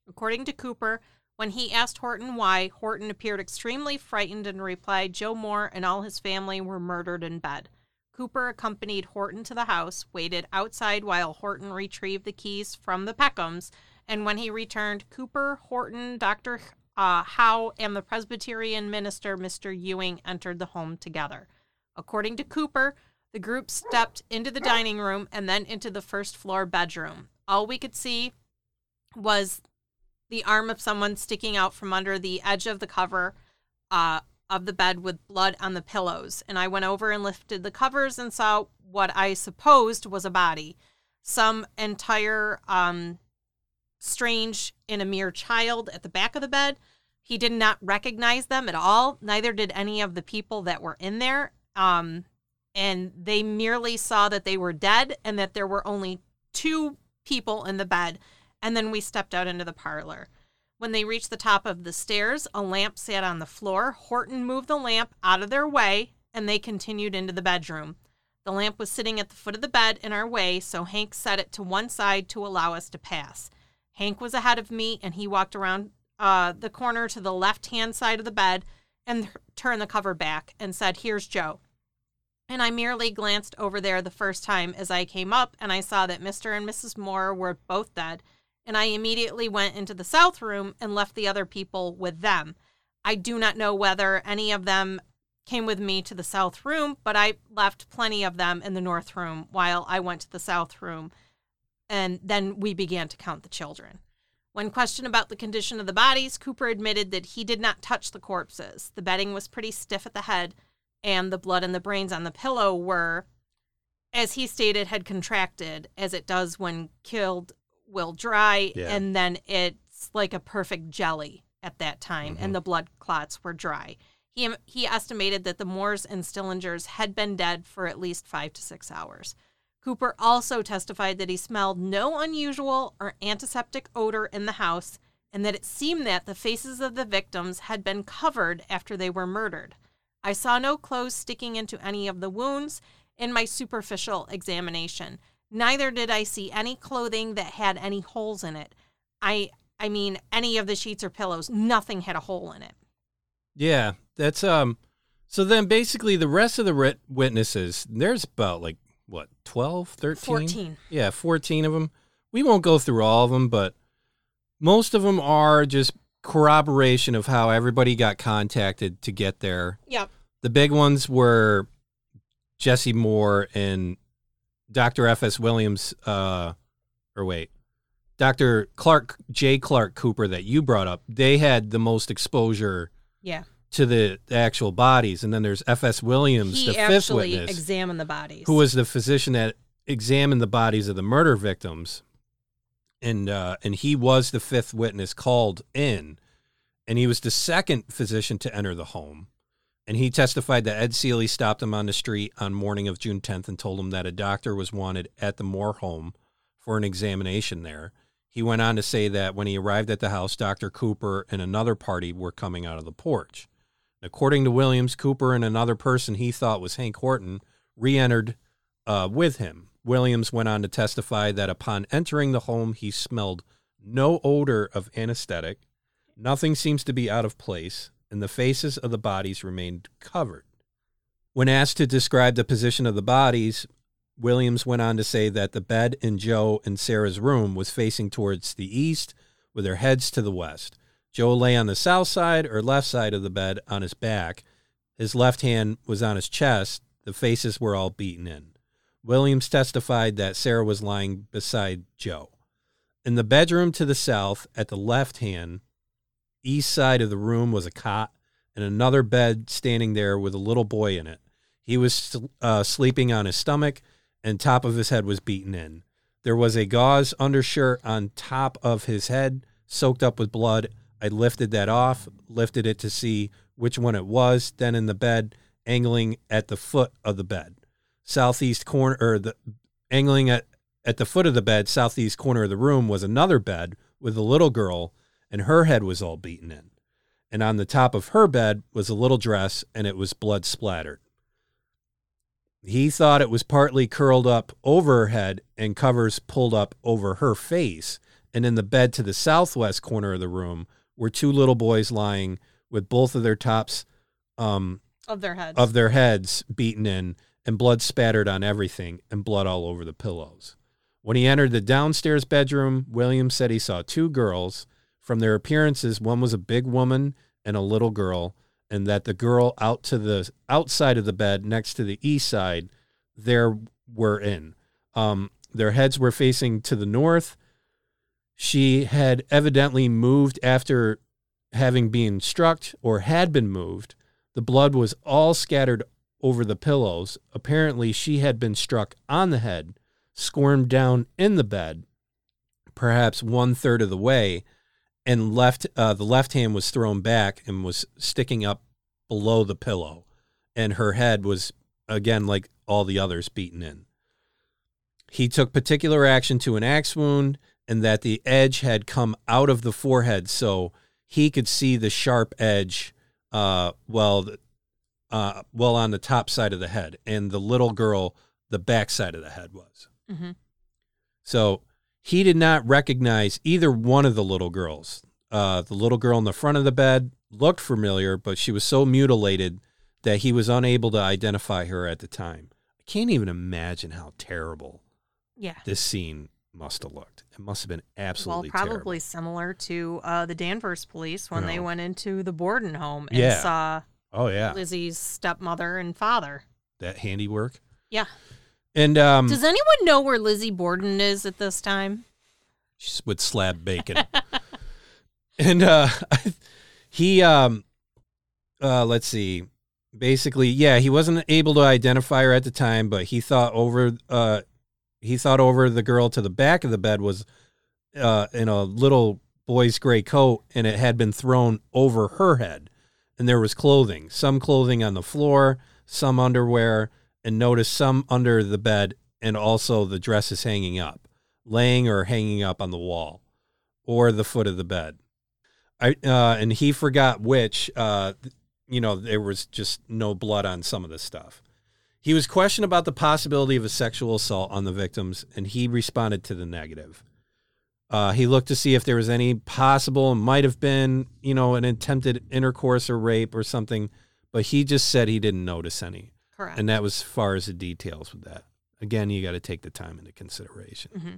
According to Cooper, when he asked Horton why, Horton appeared extremely frightened and replied, "Joe Moore and all his family were murdered in bed." Cooper accompanied Horton to the house, waited outside while Horton retrieved the keys from the Peckhams, and when he returned, Cooper, Horton, Doctor Uh, Howe, and the Presbyterian minister, Mister Ewing, entered the home together. According to Cooper, the group stepped into the dining room and then into the first floor bedroom. All we could see was the arm of someone sticking out from under the edge of the cover uh, of the bed with blood on the pillows. And I went over and lifted the covers and saw what I supposed was a body. Some entire um, strange in a mere child at the back of the bed. He did not recognize them at all. Neither did any of the people that were in there. Um... And they merely saw that they were dead and that there were only two people in the bed. And then we stepped out into the parlor. When they reached the top of the stairs, a lamp sat on the floor. Horton moved the lamp out of their way and they continued into the bedroom. The lamp was sitting at the foot of the bed in our way, so Hank set it to one side to allow us to pass. Hank was ahead of me, and he walked around uh, the corner to the left-hand side of the bed and th- turned the cover back and said, "Here's Joe." And I merely glanced over there the first time as I came up, and I saw that Mister and Missus Moore were both dead, and I immediately went into the south room and left the other people with them. I do not know whether any of them came with me to the south room, but I left plenty of them in the north room while I went to the south room, and then we began to count the children. When questioned about the condition of the bodies, Cooper admitted that he did not touch the corpses. The bedding was pretty stiff at the head, and the blood and the brains on the pillow were, as he stated, had contracted, as it does when killed will dry, yeah. and then it's like a perfect jelly at that time, mm-hmm. and the blood clots were dry. He he estimated that the Moores and Stillingers had been dead for at least five to six hours. Cooper also testified that he smelled no unusual or antiseptic odor in the house, and that it seemed that the faces of the victims had been covered after they were murdered. I saw no clothes sticking into any of the wounds in my superficial examination. Neither did I see any clothing that had any holes in it. I I mean, any of the sheets or pillows, nothing had a hole in it. Yeah, that's, um, so then basically the rest of the writ- witnesses, there's about like, what, twelve, thirteen? fourteen. Yeah, fourteen of them. We won't go through all of them, but most of them are just corroboration of how everybody got contacted to get there. Yep. The big ones were Jesse Moore and Doctor F S Williams, uh, or wait, Doctor Clark, J. Clark Cooper that you brought up. They had the most exposure Yeah. to the actual bodies. And then there's F S Williams, he the fifth witness. He actually examined the bodies. Who was the physician that examined the bodies of the murder victims. And uh, and he was the fifth witness called in. And he was the second physician to enter the home. And he testified that Ed Seeley stopped him on the street on morning of June tenth and told him that a doctor was wanted at the Moore home for an examination there. He went on to say that when he arrived at the house, Doctor Cooper and another party were coming out of the porch. According to Williams, Cooper and another person he thought was Hank Horton re-entered uh, with him. Williams went on to testify that upon entering the home, he smelled no odor of anesthetic. Nothing seems to be out of place, and the faces of the bodies remained covered. When asked to describe the position of the bodies, Williams went on to say that the bed in Joe and Sarah's room was facing towards the east with their heads to the west. Joe lay on the south side or left side of the bed on his back. His left hand was on his chest. The faces were all beaten in. Williams testified that Sarah was lying beside Joe. In the bedroom to the south at the left hand, east side of the room was a cot and another bed standing there with a little boy in it. He was uh, sleeping on his stomach, and top of his head was beaten in. There was a gauze undershirt on top of his head, soaked up with blood. I lifted that off, lifted it to see which one it was, then in the bed, angling at the foot of the bed. Southeast corner, or the angling at, at the foot of the bed, southeast corner of the room was another bed with a little girl, and her head was all beaten in. And on the top of her bed was a little dress, and it was blood splattered. He thought it was partly curled up over her head and covers pulled up over her face. And in the bed to the southwest corner of the room were two little boys lying with both of their tops um, of their heads of their heads beaten in and blood spattered on everything and blood all over the pillows. When he entered the downstairs bedroom, Williams said he saw two girls. From their appearances, one was a big woman and a little girl, and that the girl out to the outside of the bed next to the east side, there were in. Um, their heads were facing to the north. She had evidently moved after having been struck or had been moved. The blood was all scattered over the pillows. Apparently, she had been struck on the head, squirmed down in the bed, perhaps one-third of the way, and left uh, the left hand was thrown back and was sticking up below the pillow. And her head was, again, like all the others, beaten in. He took particular action to an axe wound and that the edge had come out of the forehead so he could see the sharp edge uh, well, uh, well on the top side of the head, and the little girl, the back side of the head was. Mm-hmm. So he did not recognize either one of the little girls. Uh, the little girl in the front of the bed looked familiar, but she was so mutilated that he was unable to identify her at the time. I can't even imagine how terrible yeah. this scene must have looked. It must have been absolutely terrible. Well, probably terrible. Similar to uh, the Danvers police when no. they went into the Borden home and yeah. saw oh, yeah. Lizzie's stepmother and father. That handiwork? Yeah. And um, does anyone know where Lizzie Borden is at this time? She's with slab bacon. And uh, he, um, uh, let's see, basically, yeah, he wasn't able to identify her at the time, but he thought over, uh, he thought over the girl to the back of the bed was uh, in a little boy's gray coat, and it had been thrown over her head, and there was clothing, some clothing on the floor, some underwear, and noticed some under the bed, and also the dresses hanging up, laying or hanging up on the wall or the foot of the bed. I uh, and he forgot which, uh, you know, there was just no blood on some of this stuff. He was questioned about the possibility of a sexual assault on the victims, and he responded to the negative. Uh, he looked to see if there was any possible, might have been, you know, an attempted intercourse or rape or something, but he just said he didn't notice any. Correct. And that was as far as the details with that. Again, you got to take the time into consideration. Mm-hmm.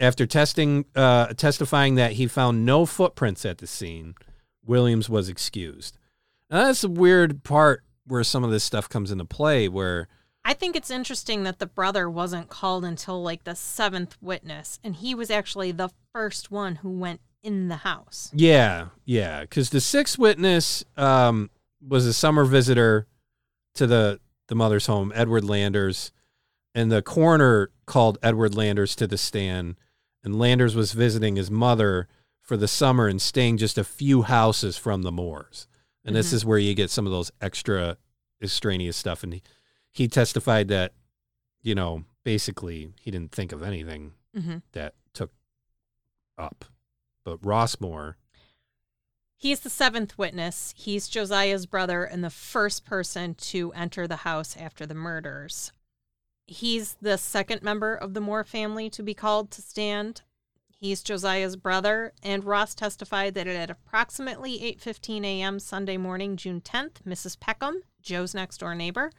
After testing, uh, testifying that he found no footprints at the scene, Williams was excused. Now, that's a weird part where some of this stuff comes into play. Where I think it's interesting that the brother wasn't called until like the seventh witness, and he was actually the first one who went in the house. Yeah, yeah, because the sixth witness um, was a summer visitor to the. the mother's home, Edward Landers, and the coroner called Edward Landers to the stand, and Landers was visiting his mother for the summer and staying just a few houses from the Moores. And mm-hmm. this is where you get some of those extra extraneous stuff. And he, he testified that, you know, basically he didn't think of anything mm-hmm. that took up. But Ross Moore... He's the seventh witness. He's Josiah's brother and the first person to enter the house after the murders. He's the second member of the Moore family to be called to stand. He's Josiah's brother, and Ross testified that at approximately eight fifteen a.m. Sunday morning, June tenth, Missus Peckham, Joe's next-door neighbor,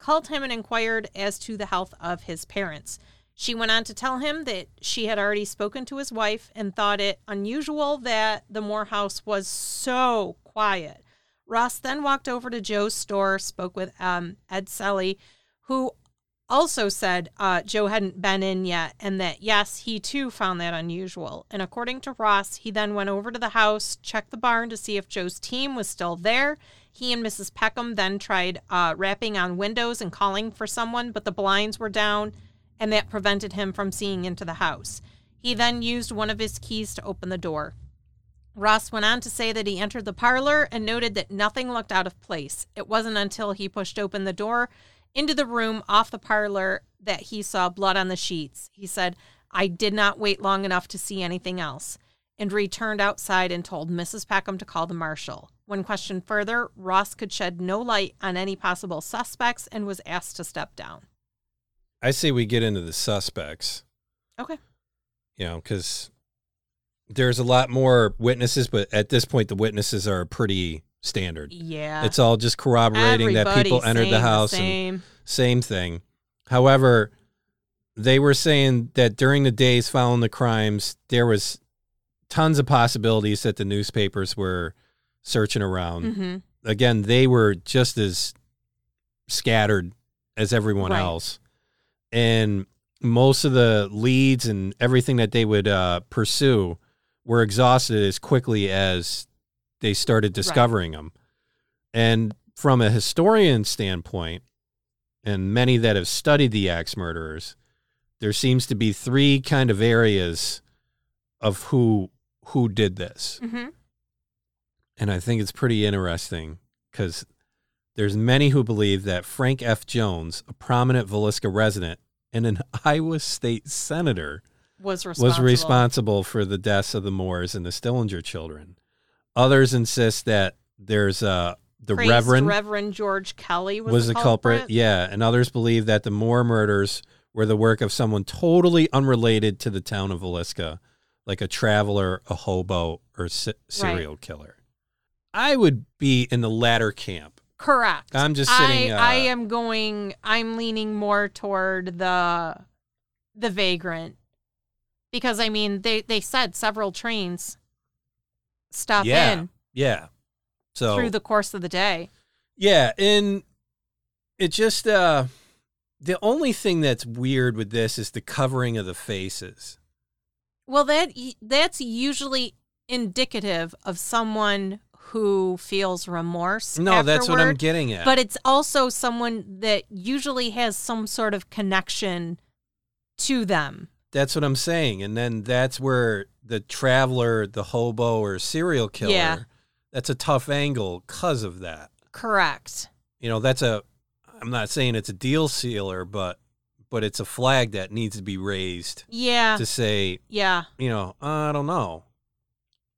called him and inquired as to the health of his parents. She went on to tell him that she had already spoken to his wife and thought it unusual that the Moore house was so quiet. Ross then walked over to Joe's store, spoke with um, Ed Selly, who also said uh, Joe hadn't been in yet and that, yes, he too found that unusual. And according to Ross, he then went over to the house, checked the barn to see if Joe's team was still there. He and Missus Peckham then tried uh, rapping on windows and calling for someone, but the blinds were down, and that prevented him from seeing into the house. He then used one of his keys to open the door. Ross went on to say that he entered the parlor and noted that nothing looked out of place. It wasn't until he pushed open the door into the room off the parlor that he saw blood on the sheets. He said, "I did not wait long enough to see anything else," and returned outside and told Missus Peckham to call the marshal. When questioned further, Ross could shed no light on any possible suspects and was asked to step down. I say we get into the suspects. Okay. You know, because there's a lot more witnesses, but at this point, the witnesses are pretty standard. Yeah. It's all just corroborating Everybody that people entered the house. The same. And same thing. However, they were saying that during the days following the crimes, there was tons of possibilities that the newspapers were searching around. Mm-hmm. Again, they were just as scattered as everyone right. else. And most of the leads and everything that they would uh, pursue were exhausted as quickly as they started discovering right. them. And from a historian standpoint, and many that have studied the axe murderers, there seems to be three kind of areas of who who did this. Mm-hmm. And I think it's pretty interesting because there's many who believe that Frank F. Jones, a prominent Villisca resident and an Iowa state senator, was responsible. was responsible for the deaths of the Moores and the Stillinger children. Others insist that there's a the Priest, Reverend Reverend George Kelly was, was the culprit. culprit. Yeah, and others believe that the Moore murders were the work of someone totally unrelated to the town of Villisca, like a traveler, a hobo, or c- serial right. killer. I would be in the latter camp. Correct. I'm just sitting. I, uh, I am going. I'm leaning more toward the the vagrant because I mean they, they said several trains stop yeah, in. Yeah. So through the course of the day. Yeah, and it just uh, the only thing that's weird with this is the covering of the faces. Well, that that's usually indicative of someone who feels remorse. No, afterward, that's what I'm getting at. But it's also someone that usually has some sort of connection to them. That's what I'm saying. And then that's where the traveler, the hobo, or serial killer, yeah. that's a tough angle because of that. Correct. You know, that's a, I'm not saying it's a deal sealer, but but it's a flag that needs to be raised. Yeah. To say, yeah. you know, I don't know.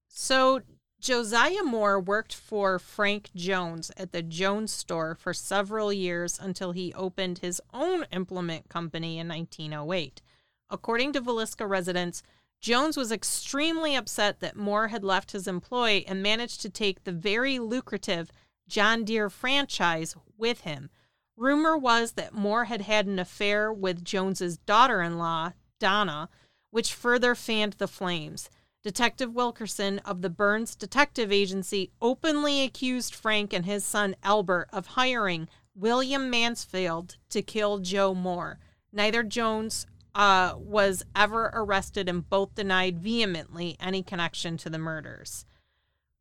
So Josiah Moore worked for Frank Jones at the Jones store for several years until he opened his own implement company in nineteen oh eight. According to Villisca residents, Jones was extremely upset that Moore had left his employ and managed to take the very lucrative John Deere franchise with him. Rumor was that Moore had had an affair with Jones's daughter-in-law, Donna, which further fanned the flames. Detective Wilkerson of the Burns Detective Agency openly accused Frank and his son Albert of hiring William Mansfield to kill Joe Moore. Neither Jones uh, was ever arrested, and both denied vehemently any connection to the murders.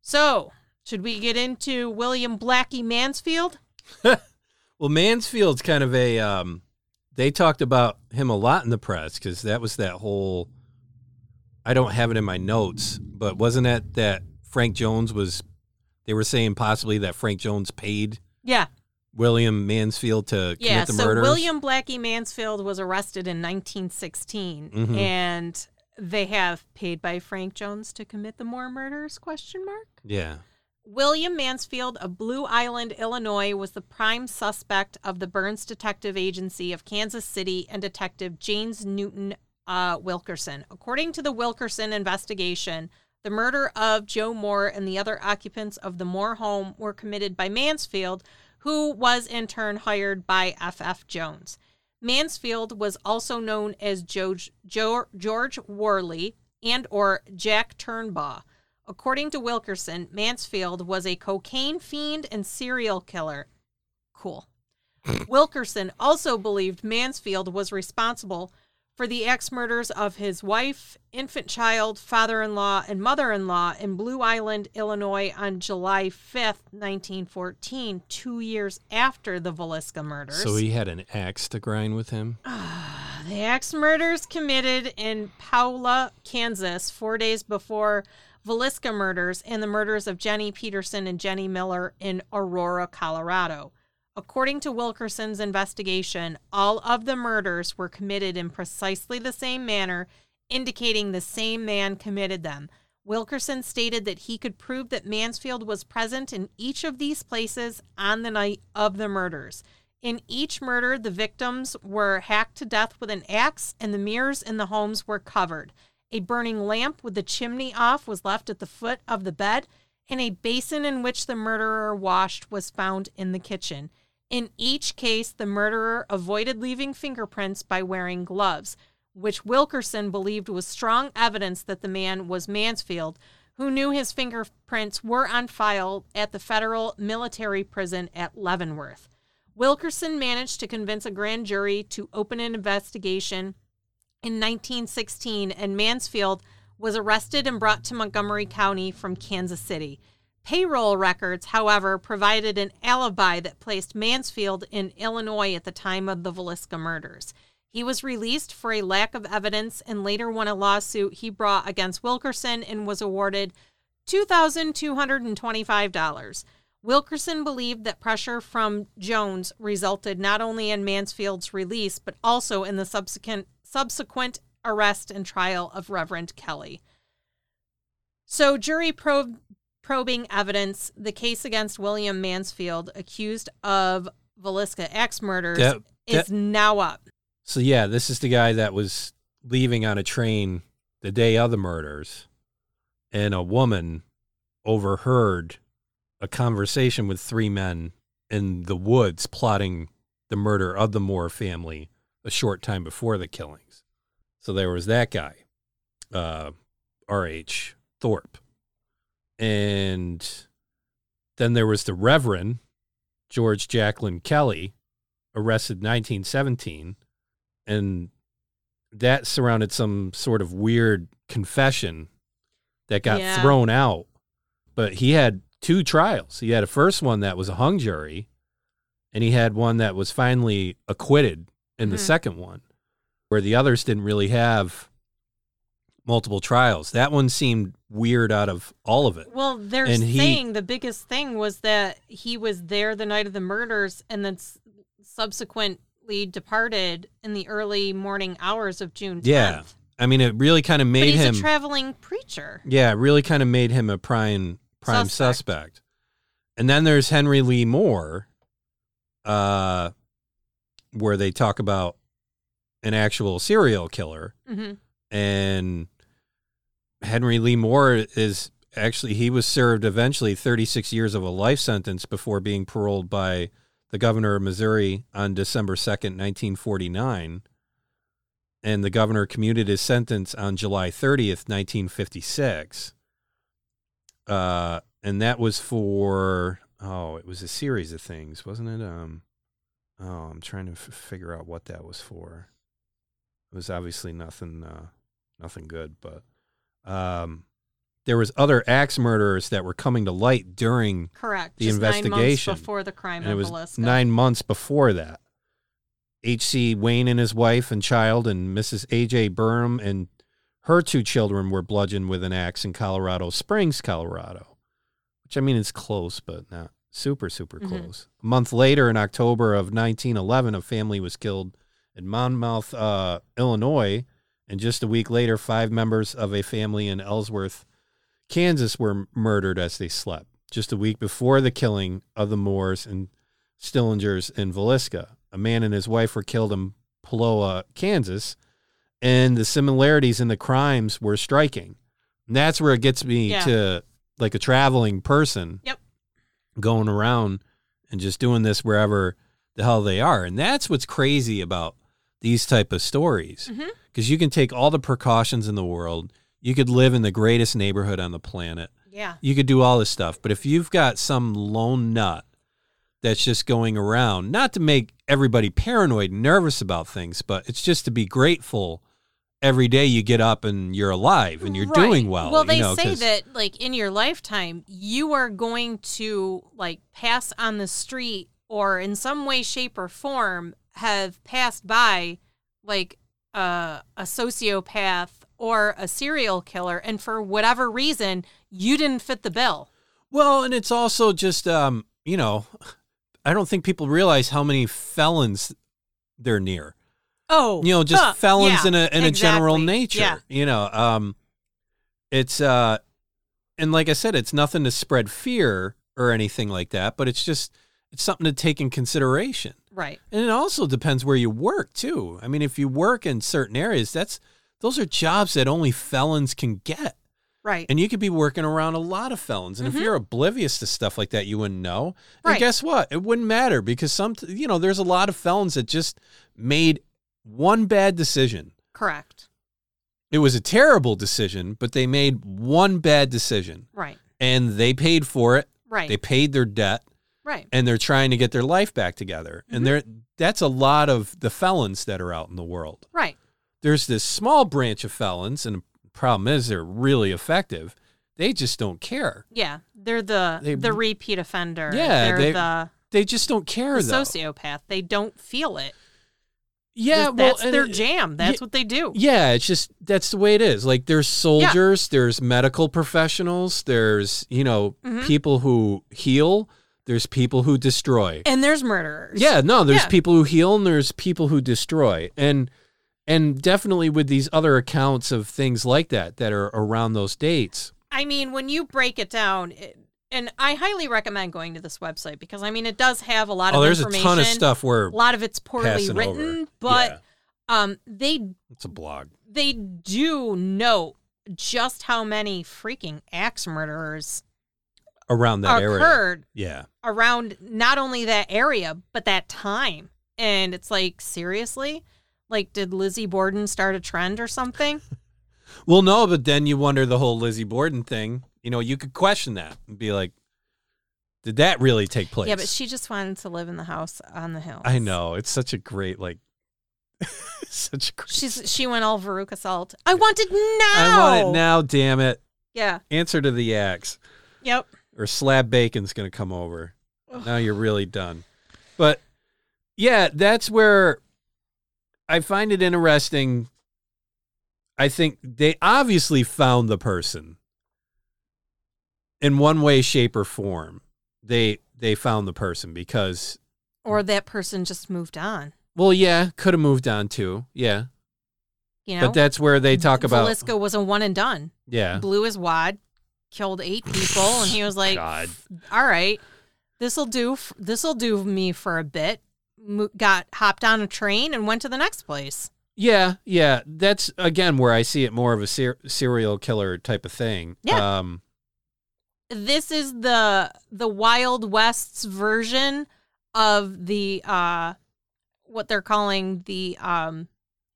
So, should we get into William Blackie Mansfield? Well, Mansfield's kind of a... Um, they talked about him a lot in the press because that was that whole... I don't have it in my notes, but wasn't that that Frank Jones was, they were saying possibly that Frank Jones paid yeah. William Mansfield to yeah, commit the so murders? Yeah, so William Blackie Mansfield was arrested in nineteen sixteen, mm-hmm. and they have paid by Frank Jones to commit the Moore murders, question mark? Yeah. William Mansfield of Blue Island, Illinois, was the prime suspect of the Burns Detective Agency of Kansas City and Detective James Newton Uh, Wilkerson. According to the Wilkerson investigation, the murder of Joe Moore and the other occupants of the Moore home were committed by Mansfield, who was in turn hired by F F Jones. Mansfield was also known as George, George Worley and or Jack Turnbaugh. According to Wilkerson, Mansfield was a cocaine fiend and serial killer. Cool. Wilkerson also believed Mansfield was responsible for the axe murders of his wife, infant child, father-in-law, and mother-in-law in Blue Island, Illinois on July fifth, nineteen fourteen, two years after the Villisca murders. So he had an axe to grind with him? Uh, the axe murders committed in Paola, Kansas, four days before Villisca murders and the murders of Jenny Peterson and Jenny Miller in Aurora, Colorado. According to Wilkerson's investigation, all of the murders were committed in precisely the same manner, indicating the same man committed them. Wilkerson stated that he could prove that Mansfield was present in each of these places on the night of the murders. In each murder, the victims were hacked to death with an axe, and the mirrors in the homes were covered. A burning lamp with the chimney off was left at the foot of the bed, and a basin in which the murderer washed was found in the kitchen. In each case, the murderer avoided leaving fingerprints by wearing gloves, which Wilkerson believed was strong evidence that the man was Mansfield, who knew his fingerprints were on file at the federal military prison at Leavenworth. Wilkerson managed to convince a grand jury to open an investigation in nineteen sixteen, and Mansfield was arrested and brought to Montgomery County from Kansas City. Payroll records, however, provided an alibi that placed Mansfield in Illinois at the time of the Villisca murders. He was released for a lack of evidence and later won a lawsuit he brought against Wilkerson and was awarded two thousand two hundred twenty-five dollars. Wilkerson believed that pressure from Jones resulted not only in Mansfield's release, but also in the subsequent, subsequent arrest and trial of Reverend Kelly. So jury probe... probing evidence, the case against William Mansfield, accused of Villisca axe murders, that, that, is now up. So, yeah, this is the guy that was leaving on a train the day of the murders, and a woman overheard a conversation with three men in the woods plotting the murder of the Moore family a short time before the killings. So there was that guy, uh, R H Thorpe. And then there was the Reverend George Jacqueline Kelly, arrested nineteen seventeen, and that surrounded some sort of weird confession that got yeah. thrown out. But he had two trials. He had a first one that was a hung jury, and he had one that was finally acquitted in mm-hmm. the second one, where the others didn't really have multiple trials. That one seemed weird out of all of it. Well, they're and saying he, the biggest thing was that he was there the night of the murders and then subsequently departed in the early morning hours of June tenth. Yeah. I mean, it really kind of made him... But he's him, a traveling preacher. Yeah, it really kind of made him a prime, prime suspect. suspect. And then there's Henry Lee Moore, uh, where they talk about an actual serial killer. Mm-hmm. And Henry Lee Moore is actually, he was served eventually thirty-six years of a life sentence before being paroled by the governor of Missouri on December second, nineteen forty-nine. And the governor commuted his sentence on July thirtieth, nineteen fifty-six. Uh, and that was for, oh, it was a series of things, wasn't it? Um, oh, I'm trying to f- figure out what that was for. It was obviously nothing, uh, nothing good, but um, there was other axe murders that were coming to light during Correct. the Just investigation. Nine months before the crime of Villisca. Nine months before that. H C. Wayne and his wife and child and Missus A J. Burnham and her two children were bludgeoned with an axe in Colorado Springs, Colorado, which, I mean, it's close, but not super, super mm-hmm. close. A month later, in October of nineteen eleven, a family was killed in Monmouth, uh, Illinois, and just a week later, five members of a family in Ellsworth, Kansas, were murdered as they slept, just a week before the killing of the Moores and Stillingers in Villisca. A man and his wife were killed in Paloa, Kansas, and the similarities in the crimes were striking. And that's where it gets me yeah. to, like, a traveling person yep. going around and just doing this wherever the hell they are. And that's what's crazy about these type of stories, because mm-hmm. you can take all the precautions in the world. You could live in the greatest neighborhood on the planet. Yeah. You could do all this stuff. But if you've got some lone nut that's just going around, not to make everybody paranoid and nervous about things, but it's just to be grateful every day you get up and you're alive and you're right. doing well. Well, they you know, say that, like, in your lifetime, you are going to, like, pass on the street or in some way, shape, or form have passed by, like, uh, a sociopath or a serial killer, and for whatever reason, you didn't fit the bill. Well, and it's also just, um, you know... I don't think people realize how many felons they're near. Oh, you know, just huh, felons yeah, in a in exactly. a general nature. Yeah. You know, um, it's uh, and like I said, it's nothing to spread fear or anything like that, but it's just it's something to take in consideration, right? And it also depends where you work too. I mean, if you work in certain areas, that's those are jobs that only felons can get, right? And you could be working around a lot of felons, and mm-hmm. if you're oblivious to stuff like that, you wouldn't know. Right. And guess what? It wouldn't matter, because some, you know, there's a lot of felons that just made one bad decision. Correct. It was a terrible decision, but they made one bad decision. Right. And they paid for it. Right. They paid their debt. Right. And they're trying to get their life back together. Mm-hmm. And they're, that's a lot of the felons that are out in the world. Right. There's this small branch of felons, and problem is they're really effective. They just don't care. Yeah, they're the they, the repeat offender. Yeah, they're they, the they just don't care. The though. Sociopath. They don't feel it. Yeah, that's, well, that's and, their jam. That's yeah, what they do. Yeah, it's just that's the way it is. Like, there's soldiers, yeah. there's medical professionals, there's you know mm-hmm. people who heal, there's people who destroy, and there's murderers. Yeah, no, there's yeah. people who heal and there's people who destroy, and. And definitely with these other accounts of things like that that are around those dates, I mean, when you break it down, it, and I highly recommend going to this website because, I mean, it does have a lot oh, of there's information. There's a ton of stuff where a lot of it's poorly written, over. but yeah. um, they it's a blog. They do know just how many freaking axe murderers around that occurred. Area. Yeah, around not only that area but that time, and it's like seriously, like did Lizzie Borden start a trend or something? Well, no, but then you wonder the whole Lizzie Borden thing. You know, you could question that and be like, did that really take place? Yeah, but she just wanted to live in the house on the hill. I know. It's such a great, like, such a great. She's, she went all Veruca Salt. I want it now. I want it now, damn it. Yeah. Answer to the axe. Yep. Or slab bacon's going to come over. Ugh. Now you're really done. But, yeah, that's where I find it interesting. I think they obviously found the person in one way, shape, or form. They they found the person because... Or that person just moved on. Well, yeah, could have moved on too, yeah. You know, but that's where they talk about... Villisca was a one and done. Yeah. Blew his wad, killed eight people, and he was like, God. All right, this'll do, this'll do me for a bit. Got hopped on a train and went to the next place. Yeah, yeah. That's, again, where I see it more of a ser- serial killer type of thing. Yeah. Um, this is the the Wild West's version of the, uh, what they're calling the, um,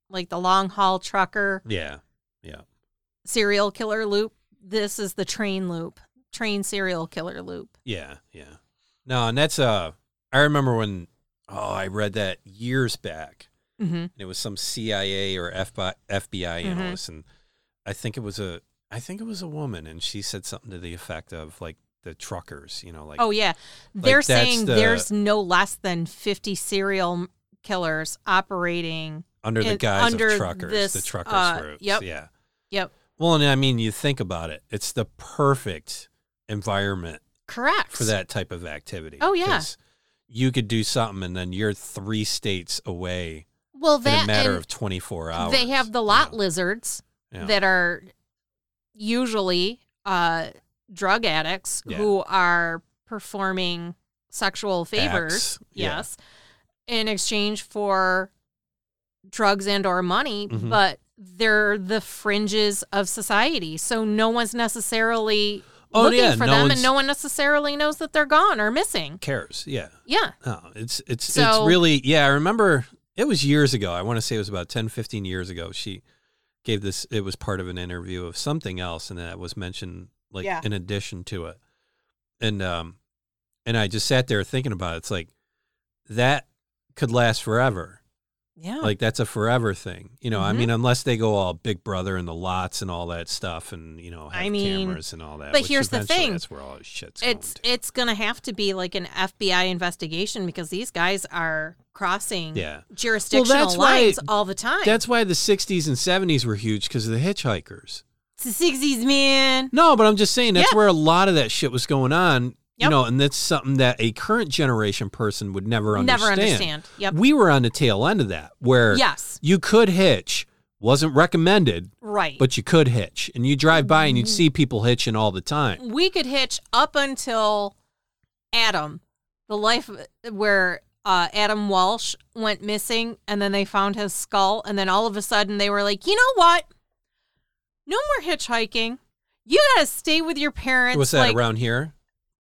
like, the long-haul trucker. Yeah, yeah. Serial killer loop. This is the train loop. Train serial killer loop. Yeah, yeah. No, and that's, uh, I remember when, oh, I read that years back. Mm-hmm. And it was some C I A or F B I, F B I mm-hmm. analyst, and I think it was a, I think it was a woman, and she said something to the effect of like the truckers, you know, like oh yeah, they're like saying the, there's no less than fifty serial killers operating under the guise in, under of truckers, this, the truckers uh, groups. Yep. Yeah, yep. Well, and I mean, you think about it; it's the perfect environment, correct, for that type of activity. Oh yeah, you could do something, and then you're three states away. Well, that, in a matter of twenty-four hours. They have the lot yeah. lizards yeah. that are usually uh, drug addicts yeah. who are performing sexual favors, yeah. yes, in exchange for drugs and or money, mm-hmm. but they're the fringes of society. So no one's necessarily oh, looking yeah. for no them, and no one necessarily knows that they're gone or missing. Cares, yeah. Yeah. Oh, it's it's so, it's really, yeah, I remember... It was years ago. I want to say it was about ten, fifteen years ago. She gave this, it was part of an interview of something else, and that was mentioned like yeah. in addition to it. And um, and I just sat there thinking about it. It's like, that could last forever. Yeah. Like, that's a forever thing. You know, mm-hmm. I mean, unless they go all Big Brother and the lots and all that stuff and, you know, have I mean, cameras and all that. But here's the thing. That's where all this shit's it's, going to. It's going to have to be like an F B I investigation because these guys are crossing yeah. jurisdictional well, lines why, all the time. That's why the sixties and seventies were huge because of the hitchhikers. It's the sixties, man. No, but I'm just saying that's yeah. where a lot of that shit was going on. Yep. You know, and that's something that a current generation person would never understand. Never understand. Yep. We were on the tail end of that where yes. you could hitch, wasn't recommended, right? But you could hitch. And you drive by and you'd see people hitching all the time. We could hitch up until Adam, the life where uh, Adam Walsh went missing and then they found his skull. And then all of a sudden they were like, you know what? No more hitchhiking. You got to stay with your parents. Was that like, around here?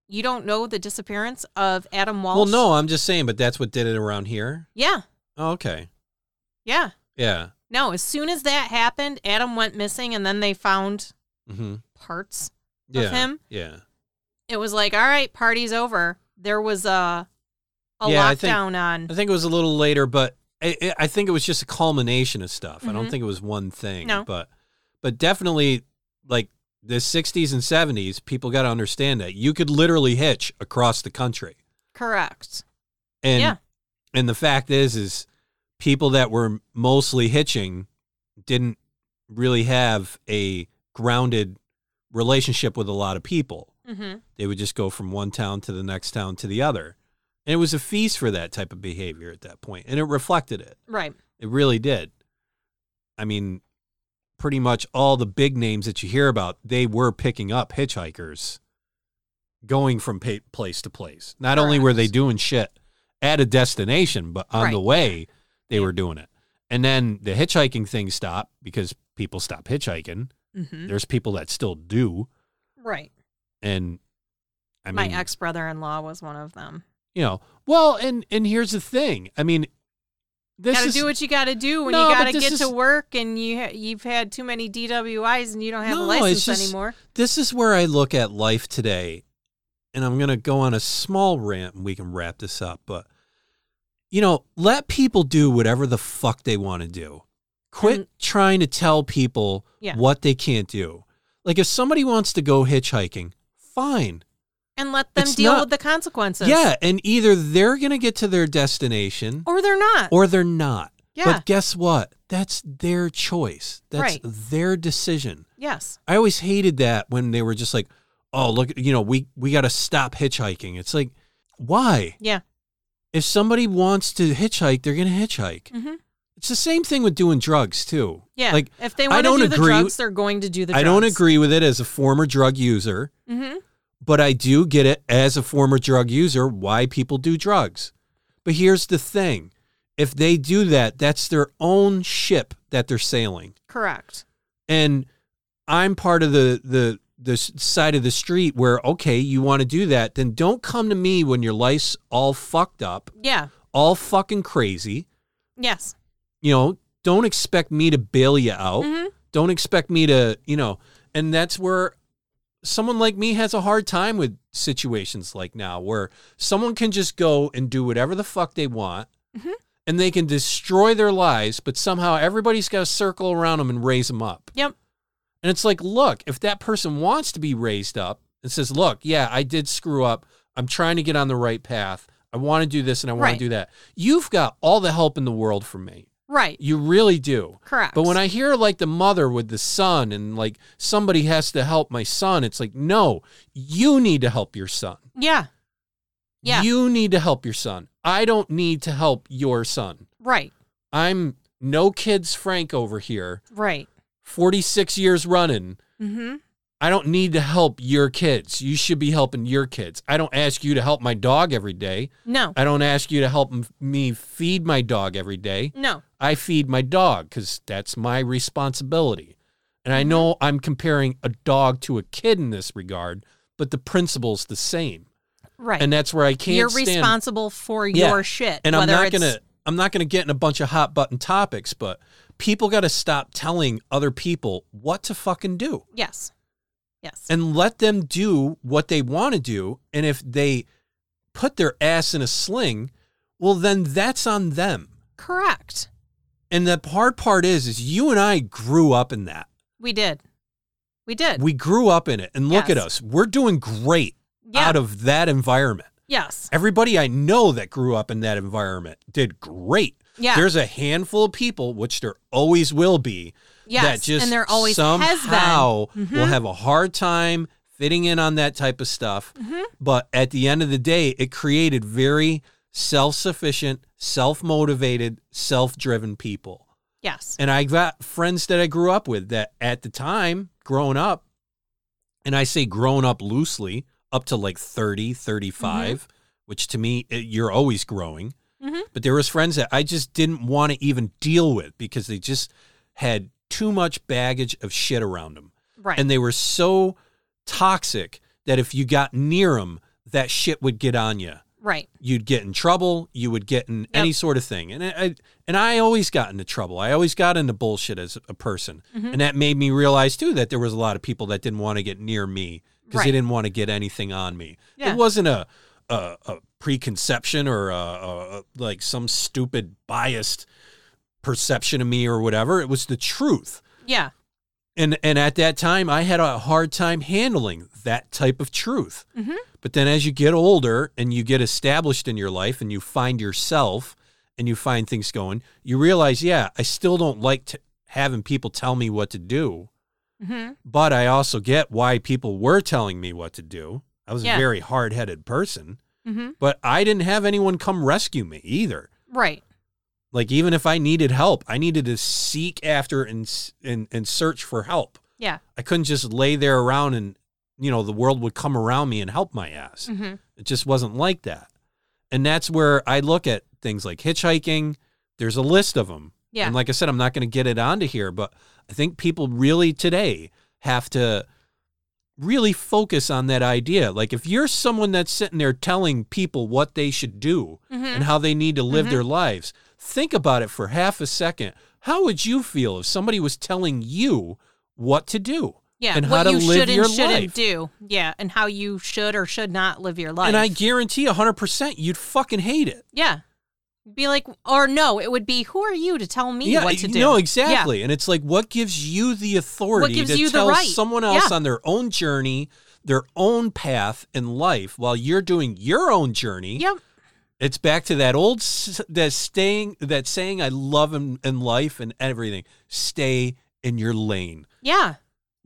You don't know the disappearance of Adam Walsh? Well, no, I'm just saying, but that's what did it around here? Yeah. Oh, okay. Yeah. Yeah. No, as soon as that happened, Adam went missing, and then they found mm-hmm. parts of yeah. him. Yeah. It was like, all right, party's over. There was a, a yeah, lockdown I think, on. I think it was a little later, but I, it, I think it was just a culmination of stuff. Mm-hmm. I don't think it was one thing. No. But, but definitely, like, the sixties and seventies, people got to understand that you could literally hitch across the country. Correct. And yeah. and the fact is, is people that were mostly hitching didn't really have a grounded relationship with a lot of people. Mm-hmm. They would just go from one town to the next town to the other. And it was a feast for that type of behavior at that point. And it reflected it. Right. It really did. I mean, pretty much all the big names that you hear about, they were picking up hitchhikers going from pa- place to place. Not Correct. Only were they doing shit at a destination, but on right. the way they yeah. were doing it. And then the hitchhiking thing stopped because people stopped hitchhiking. Mm-hmm. There's people that still do. Right. And I mean, my ex-brother-in-law was one of them. You know, well, and, and here's the thing. I mean, this gotta is... do what you gotta do when no, you gotta get is, to work and you ha- you've had too many D W Is and you don't have no, a license just, anymore. This is where I look at life today, and I'm going to go on a small rant and we can wrap this up, but, you know, let people do whatever the fuck they want to do. Quit and, trying to tell people yeah. what they can't do. Like, if somebody wants to go hitchhiking, fine. And let them it's deal not, with the consequences. Yeah, and either they're going to get to their destination. Or they're not. Or they're not. Yeah. But guess what? That's their choice. That's right. their decision. Yes. I always hated that when they were just like, oh, look, you know, we, we got to stop hitchhiking. It's like, why? Yeah. If somebody wants to hitchhike, they're going to hitchhike. Mm-hmm. It's the same thing with doing drugs, too. Yeah. Like, if they want to do the drugs, with, they're going to do the drugs. I don't agree with it as a former drug user. Mm-hmm. But I do get it as a former drug user why people do drugs. But here's the thing. If they do that, that's their own ship that they're sailing. Correct. And I'm part of the the, the side of the street where, okay, you want to do that, then don't come to me when your life's all fucked up. Yeah. All fucking crazy. Yes. You know, don't expect me to bail you out. Mm-hmm. Don't expect me to, you know, and that's where... someone like me has a hard time with situations like now where someone can just go and do whatever the fuck they want mm-hmm. and they can destroy their lives, but somehow everybody's got to circle around them and raise them up. Yep. And it's like, look, if that person wants to be raised up and says, look, yeah, I did screw up. I'm trying to get on the right path. I want to do this and I want right. to do that. You've got all the help in the world from me. Right. You really do. Correct. But when I hear like the mother with the son and like somebody has to help my son, it's like, no, you need to help your son. Yeah. Yeah. You need to help your son. I don't need to help your son. Right. I'm no kids Frank over here. Right. forty-six years running. Mm-hmm. I don't need to help your kids. You should be helping your kids. I don't ask you to help my dog every day. No. I don't ask you to help me feed my dog every day. No. I feed my dog because that's my responsibility. And I know I'm comparing a dog to a kid in this regard, but the principle's the same. Right. And that's where I can't You're stand. responsible for yeah. your shit. And I'm not gonna I'm not gonna get in a bunch of hot button topics, but people gotta stop telling other people what to fucking do. Yes. Yes. And let them do what they want to do. And if they put their ass in a sling, well, then that's on them. Correct. And the hard part is, is you and I grew up in that. We did. We did. We grew up in it. And look yes. at us. We're doing great yeah. out of that environment. Yes. Everybody I know that grew up in that environment did great. Yeah. There's a handful of people, which there always will be, yes, that just and there always somehow mm-hmm. will have a hard time fitting in on that type of stuff. Mm-hmm. But at the end of the day, it created very self-sufficient, self-motivated, self-driven people. Yes. And I got friends that I grew up with that at the time, growing up, and I say grown up loosely, up to like thirty, thirty-five, mm-hmm. which to me, it, you're always growing. Mm-hmm. But there was friends that I just didn't want to even deal with because they just had too much baggage of shit around them. Right. And they were so toxic that if you got near them, that shit would get on you. Right. You'd get in trouble. You would get in yep. any sort of thing. And I, and I always got into trouble. I always got into bullshit as a person. Mm-hmm. And that made me realize, too, that there was a lot of people that didn't want to get near me because right. they didn't want to get anything on me. Yeah. It wasn't a, a, a preconception or a, a, like some stupid biased perception of me or whatever. It was the truth. Yeah. And and at that time, I had a hard time handling that type of truth. Mm-hmm. But then as you get older and you get established in your life and you find yourself and you find things going, you realize, yeah, I still don't like t- having people tell me what to do. Mm-hmm. But I also get why people were telling me what to do. I was yeah. a very hard-headed person. Mm-hmm. But I didn't have anyone come rescue me either. Right. Like, even if I needed help, I needed to seek after and and, and search for help. Yeah. I couldn't just lay there around and, you know, the world would come around me and help my ass. Mm-hmm. It just wasn't like that. And that's where I look at things like hitchhiking. There's a list of them. Yeah. And like I said, I'm not going to get it onto here, but I think people really today have to really focus on that idea. Like, if you're someone that's sitting there telling people what they should do mm-hmm. and how they need to live mm-hmm. their lives, think about it for half a second. How would you feel if somebody was telling you what to do? Yeah, and how to you live your life. Shouldn't do. Yeah, and how you should or should not live your life. And I guarantee one hundred percent you'd fucking hate it. Yeah. Be like, or no, it would be, who are you to tell me yeah, what to do? No, exactly. Yeah. And it's like, what gives you the authority to you tell right? someone else yeah. on their own journey, their own path in life, while you're doing your own journey? Yep. It's back to that old that staying that saying I love in, in life and everything. Stay in your lane. Yeah.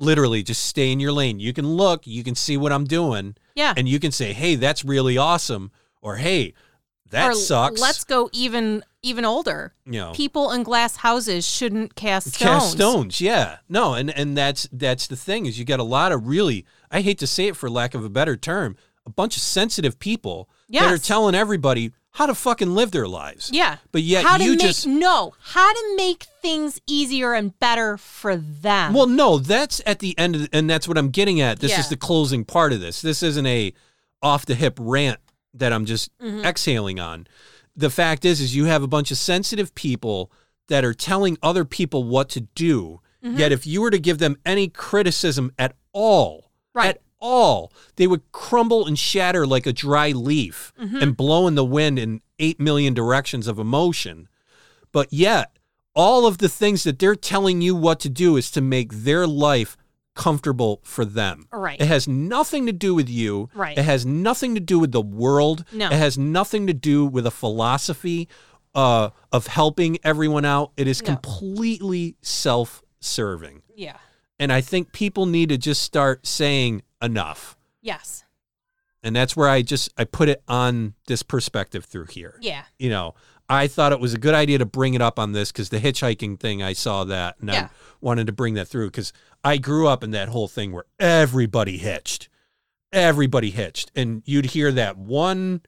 Literally, just stay in your lane. You can look, you can see what I'm doing. Yeah. And you can say, hey, that's really awesome. Or, hey, that or, sucks. Let's go even even older. You know, people in glass houses shouldn't cast stones. Cast stones, yeah. No, and, and that's that's the thing is you got a lot of really, I hate to say it for lack of a better term, a bunch of sensitive people yes. that are telling everybody how to fucking live their lives. Yeah. But yet how to you make, just... No, how to make things easier and better for them. Well, no, that's at the end, of the, and that's what I'm getting at. This yeah. is the closing part of this. This isn't a off-the-hip rant that I'm just mm-hmm. exhaling on. The fact is, is you have a bunch of sensitive people that are telling other people what to do. Mm-hmm. Yet if you were to give them any criticism at all, right. at all, they would crumble and shatter like a dry leaf mm-hmm. and blow in the wind in eight million directions of emotion. But yet all of the things that they're telling you what to do is to make their life comfortable for them. Right. It has nothing to do with you. Right. It has nothing to do with the world. No. It has nothing to do with a philosophy uh, of helping everyone out. It is no. completely self-serving. Yeah. And I think people need to just start saying enough. Yes. And that's where I just, I put it on this perspective through here. Yeah. You know, I thought it was a good idea to bring it up on this because the hitchhiking thing, I saw that and yeah. I wanted to bring that through because I grew up in that whole thing where everybody hitched. Everybody hitched. And you'd hear that one,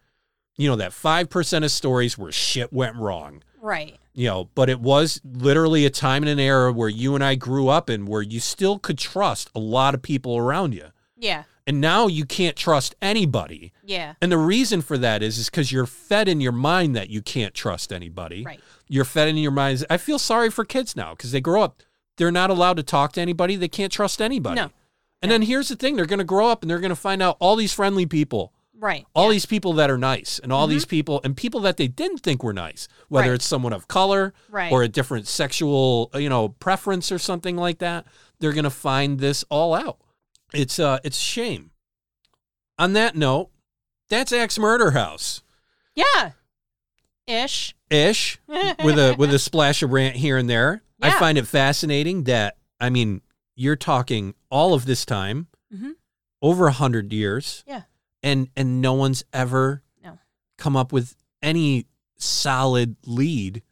you know, that five percent of stories where shit went wrong. Right. You know, but it was literally a time and an era where you and I grew up in where you still could trust a lot of people around you. Yeah. And now you can't trust anybody. Yeah. And the reason for that is is because you're fed in your mind that you can't trust anybody. Right. You're fed in your mind. I feel sorry for kids now because they grow up. They're not allowed to talk to anybody. They can't trust anybody. No. And no. then here's the thing. They're going to grow up and they're going to find out all these friendly people. Right. All yeah. these people that are nice and all mm-hmm. these people and people that they didn't think were nice, whether right. it's someone of color right. or a different sexual, you know, preference or something like that, they're going to find this all out. It's uh, it's a shame. On that note, that's Axe Murder House. Yeah. Ish. Ish. with a with a splash of rant here and there. Yeah. I find it fascinating that, I mean, you're talking all of this time, mm-hmm. over one hundred years. Yeah. And and no one's ever no. come up with any solid lead.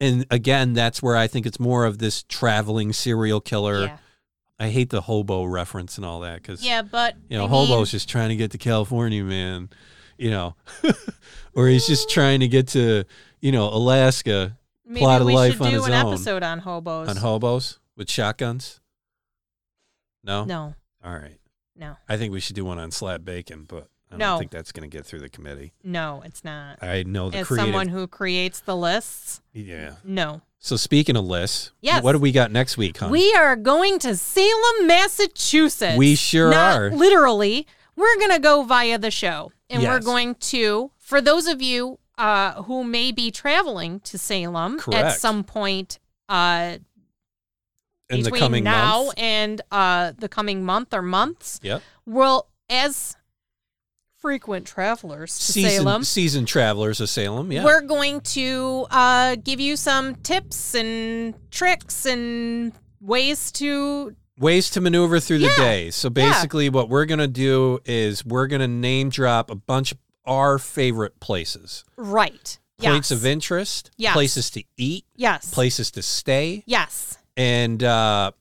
And again, that's where I think it's more of this traveling serial killer. Yeah. I hate the hobo reference and all that because yeah, but you know, I hobos mean, just trying to get to California, man. You know, or he's just trying to get to you know Alaska. Maybe plot of life on his own. Maybe we should do an episode on hobos. On hobos with shotguns. No. No. All right. No. I think we should do one on slab bacon, but I don't no. think that's going to get through the committee. No, it's not. I know the As creative... someone who creates the lists. Yeah. No. So speaking of lists, yes. what do we got next week, huh? We are going to Salem, Massachusetts. We sure not are. Literally. We're going to go via the show. And yes. we're going to, for those of you uh, who may be traveling to Salem Correct. At some point uh in the coming now month. and uh, the coming month or months. Yep. Well, as frequent travelers to season, Salem. Seasoned travelers of Salem, yeah. We're going to uh, give you some tips and tricks and ways to... Ways to maneuver through yeah. the day. So basically yeah. what we're going to do is we're going to name drop a bunch of our favorite places. Right. Yes. Points of interest. Yes. Places to eat. Yes. Places to stay. Yes. And uh,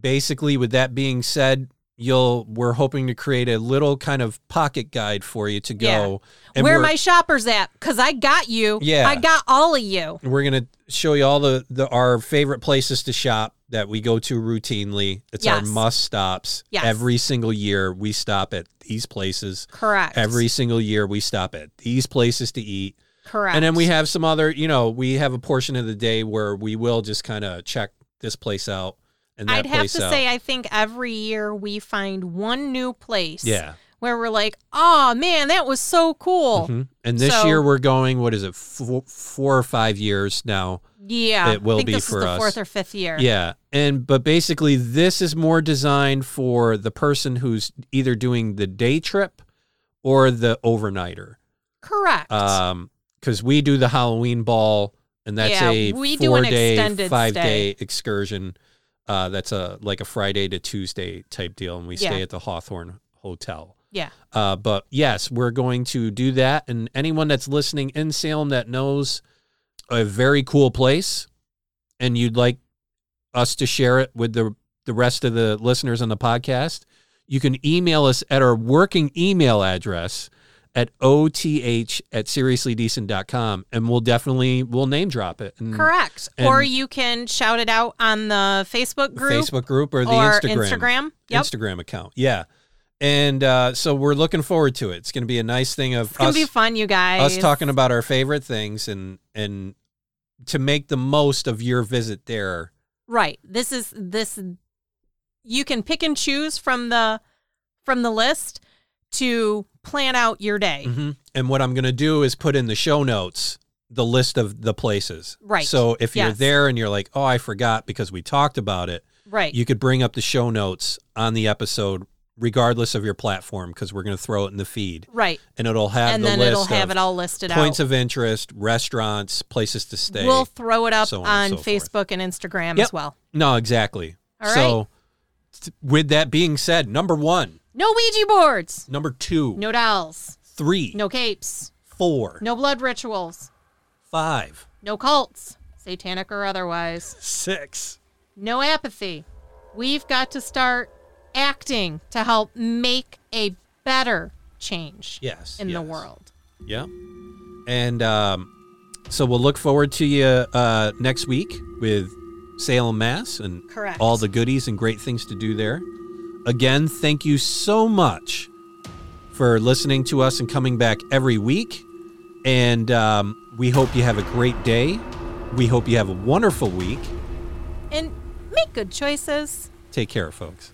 basically, with that being said, you'll we're hoping to create a little kind of pocket guide for you to go. Yeah. And where my shoppers at? Because I got you. Yeah. I got all of you. We're going to show you all the, the our favorite places to shop that we go to routinely. It's yes. our must stops. Yes. Every single year we stop at these places. Correct. Every single year we stop at these places to eat. Correct. And then we have some other, you know, we have a portion of the day where we will just kind of check this place out. And that I'd have place to out. say, I think every year we find one new place yeah. where we're like, oh, man, that was so cool. Mm-hmm. And this so, year we're going, what is it, four, four or five years now. Yeah. It will I think be this for is the us. Fourth or fifth year. Yeah. And but basically this is more designed for the person who's either doing the day trip or the overnighter. Correct. Um, because we do the Halloween ball, and that's yeah, a four-day, five-day excursion. Uh, that's a like a Friday to Tuesday type deal, and we yeah. stay at the Hawthorne Hotel. Yeah. Uh, but, yes, we're going to do that, and anyone that's listening in Salem that knows a very cool place and you'd like us to share it with the, the rest of the listeners on the podcast, you can email us at our working email address, at O T H at seriously decent dot com, and we'll definitely, we'll name drop it. And, Correct. And or you can shout it out on the Facebook group. Facebook group or the or Instagram. Instagram. Yep. Instagram account. Yeah. And uh, so we're looking forward to it. It's going to be a nice thing of it's gonna us. It's going to be fun, you guys. Us talking about our favorite things and and to make the most of your visit there. Right. This is, this, you can pick and choose from the from the list to plan out your day. Mm-hmm. And what I'm going to do is put in the show notes the list of the places. Right. So if yes. you're there and you're like, oh, I forgot because we talked about it. Right. You could bring up the show notes on the episode regardless of your platform because we're going to throw it in the feed. Right. And it'll have and the then list it'll have of it all listed points out. Points of interest, restaurants, places to stay. We'll throw it up so on, on so Facebook forth. and Instagram yep. as well. No, exactly. All right. So t- with that being said, number one. No Ouija boards. Number two. No dolls. Three. No capes. Four. No blood rituals. Five. No cults, satanic or otherwise. Six. No apathy. We've got to start acting to help make a better change yes, in yes. the world. Yeah. And um, so we'll look forward to you uh, next week with Salem, Mass. And Correct. all the goodies and great things to do there. Again, thank you so much for listening to us and coming back every week. And um, we hope you have a great day. We hope you have a wonderful week. And make good choices. Take care, folks.